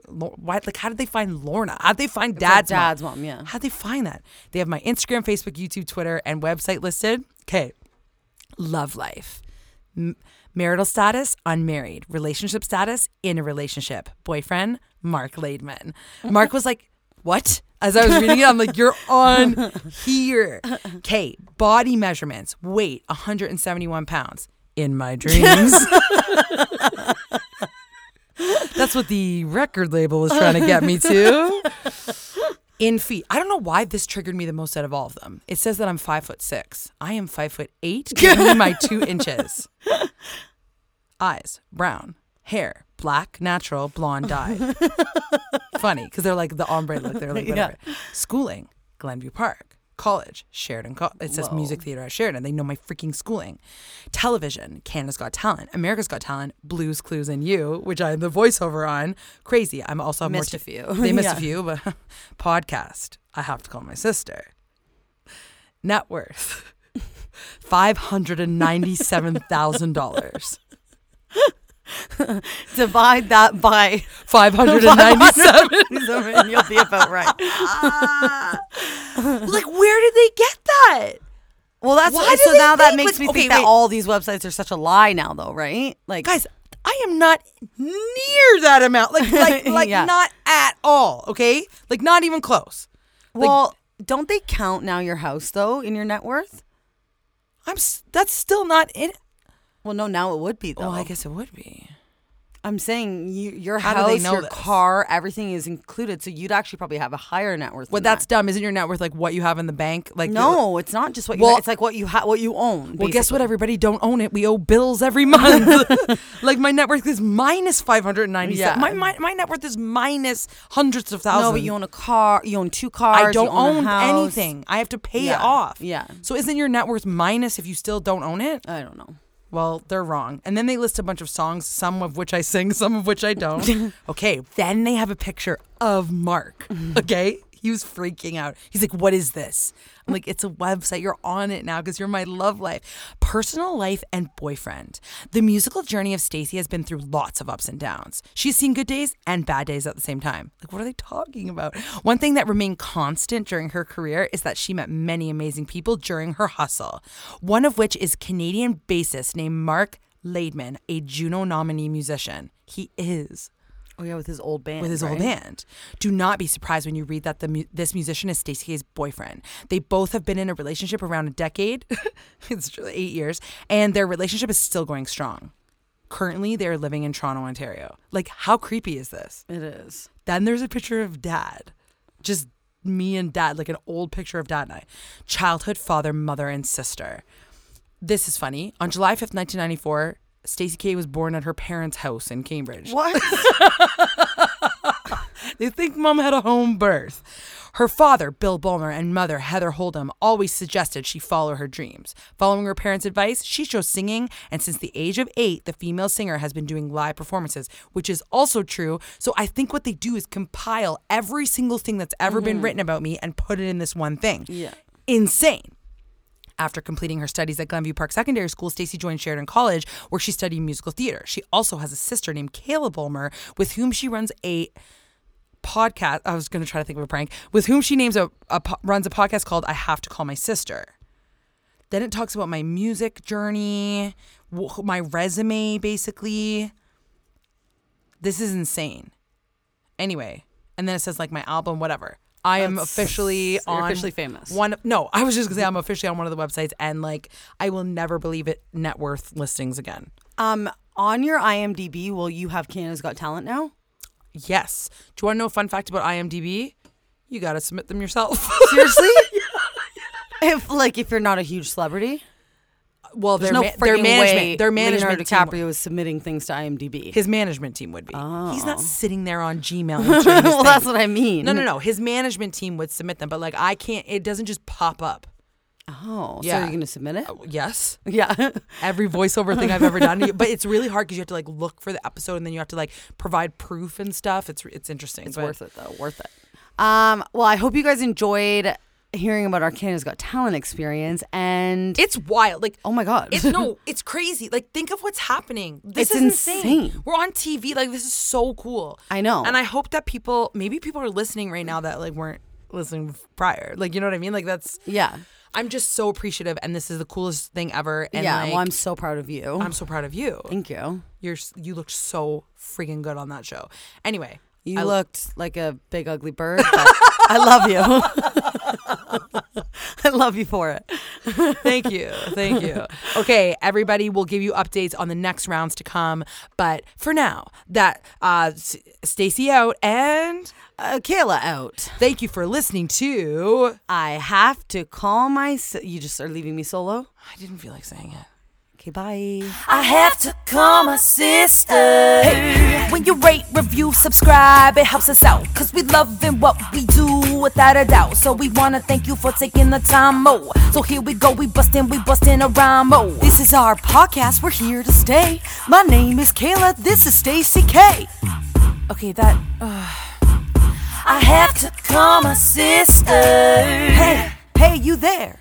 Why? Like, how did they find Lorna? How'd they find dad's mom? Yeah. How'd they find that? They have my Instagram, Facebook, YouTube, Twitter, and website listed. Okay. Love life. Marital status, unmarried. Relationship status, in a relationship. Boyfriend, Mark Laidman. Mark was like, what? As I was reading it, I'm like, you're on here. Okay, body measurements. Weight, 171 pounds. In my dreams. That's what the record label was trying to get me to. In feet. I don't know why this triggered me the most out of all of them. It says that I'm 5'6". I am 5'8". Give me my 2 inches. Eyes, brown. Hair, black, natural, blonde dye. Funny, because they're like the ombre look. They're like whatever. Yeah. Schooling, Glenview Park. College, Sheridan College. It says music theater at Sheridan. They know my freaking schooling. Television, Canada's Got Talent. America's Got Talent, Blues, Clues, and You, which I am the voiceover on. Crazy. I'm also missed a few. They missed a few, but podcast. I have to call my sister. Net worth, $597,000. Divide that by 597. You'll be about right. Like, where did they get that? Well, that's so now that makes me think that all these websites are such a lie now, though, right? Like, guys, I am not near that amount. Like not at all. Okay, like not even close. Well, like, don't they count now your house though in your net worth? That's still not in. Well, no, now it would be, though. Oh, I guess it would be. I'm saying your house, your car, everything is included. So you'd actually probably have a higher net worth. Well, that's dumb. Isn't your net worth like what you have in the bank? Like no, it's not just what you have. It's like what you own. Well, basically. Guess what, everybody? Don't own it. We owe bills every month. Like my net worth is minus 597. Yeah. My net worth is minus hundreds of thousands. No, but you own a car. You own 2 cars. I don't own anything. I have to pay it off. Yeah. So isn't your net worth minus if you still don't own it? I don't know. Well, they're wrong. And then they list a bunch of songs, some of which I sing, some of which I don't. Okay. Then they have a picture of Mark. Okay. He was freaking out. He's like, what is this? I'm like, it's a website. You're on it now because you're my love life. Personal life and boyfriend. The musical journey of Stacy has been through lots of ups and downs. She's seen good days and bad days at the same time. Like, what are they talking about? One thing that remained constant during her career is that she met many amazing people during her hustle. One of which is Canadian bassist named Mark Laidman, a Juno nominee musician. He is. Oh, yeah, with his old band. Do not be surprised when you read that this musician is Stacey K's boyfriend. They both have been in a relationship around a decade. It's 8 years. And their relationship is still going strong. Currently, they are living in Toronto, Ontario. Like, how creepy is this? It is. Then there's a picture of dad. Just me and dad, like an old picture of dad and I. Childhood, father, mother, and sister. This is funny. On July 5th, 1994... Stacey K was born at her parents' house in Cambridge. What? They think mom had a home birth. Her father, Bill Bulmer, and mother, Heather Holdem, always suggested she follow her dreams. Following her parents' advice, she chose singing, and since the age of 8, the female singer has been doing live performances, which is also true. So I think what they do is compile every single thing that's ever been written about me and put it in this one thing. Yeah. Insane. after completing her studies at Glenview Park Secondary School, Stacy joined Sheridan College, where she studied musical theater. She also has a sister named Kayla Bulmer, with whom she runs a podcast. I was going to try to think of a prank. With whom she names runs a podcast called I Have to Call My Sister. Then it talks about my music journey, my resume, basically. This is insane. Anyway, and then it says like my album, whatever. You're officially famous. I was just going to say I'm officially on one of the websites, and like I will never believe it, net worth listings again. On your IMDb, will you have Canada's Got Talent now? Yes. Do you want to know a fun fact about IMDb? You got to submit them yourself. Seriously? Yeah. If you're not a huge celebrity? Well, their management team. Leonardo DiCaprio is submitting things to IMDb. His management team would be. Oh. He's not sitting there on Gmail. Well, that's what I mean. No. His management team would submit them, but I can't. It doesn't just pop up. Oh, yeah. So you're going to submit it? Yes. Yeah. Every voiceover thing I've ever done. But it's really hard because you have to look for the episode, and then you have to provide proof and stuff. It's interesting. It's worth it though. Worth it. Well, I hope you guys enjoyed hearing about our Canada's Got Talent experience, and it's wild. Oh my God. It's crazy. Think of what's happening. This is insane. We're on TV. This is so cool. I know. And I hope that people are listening right now that weren't listening prior. You know what I mean? That's yeah. I'm just so appreciative, and this is the coolest thing ever. And yeah, well, I'm so proud of you. I'm so proud of you. Thank you. You looked so freaking good on that show. Anyway, I looked like a big ugly bird. But I love you. I love you for it. Thank you. Okay, everybody, will give you updates on the next rounds to come. But for now, that Stacy out and Kayla out. Thank you for listening to I Have to Call My... You just are leaving me solo? I didn't feel like saying it. Okay, bye. I have to call my sister. Hey, when you rate, review, subscribe, it helps us out. 'Cause we loving what we do without a doubt. So we wanna thank you for taking the time, oh. So here we go, we bustin' a rhyme, oh. This is our podcast, we're here to stay. My name is Kayla, this is Stacy K. Okay, that... I have to call my sister. Hey, you there.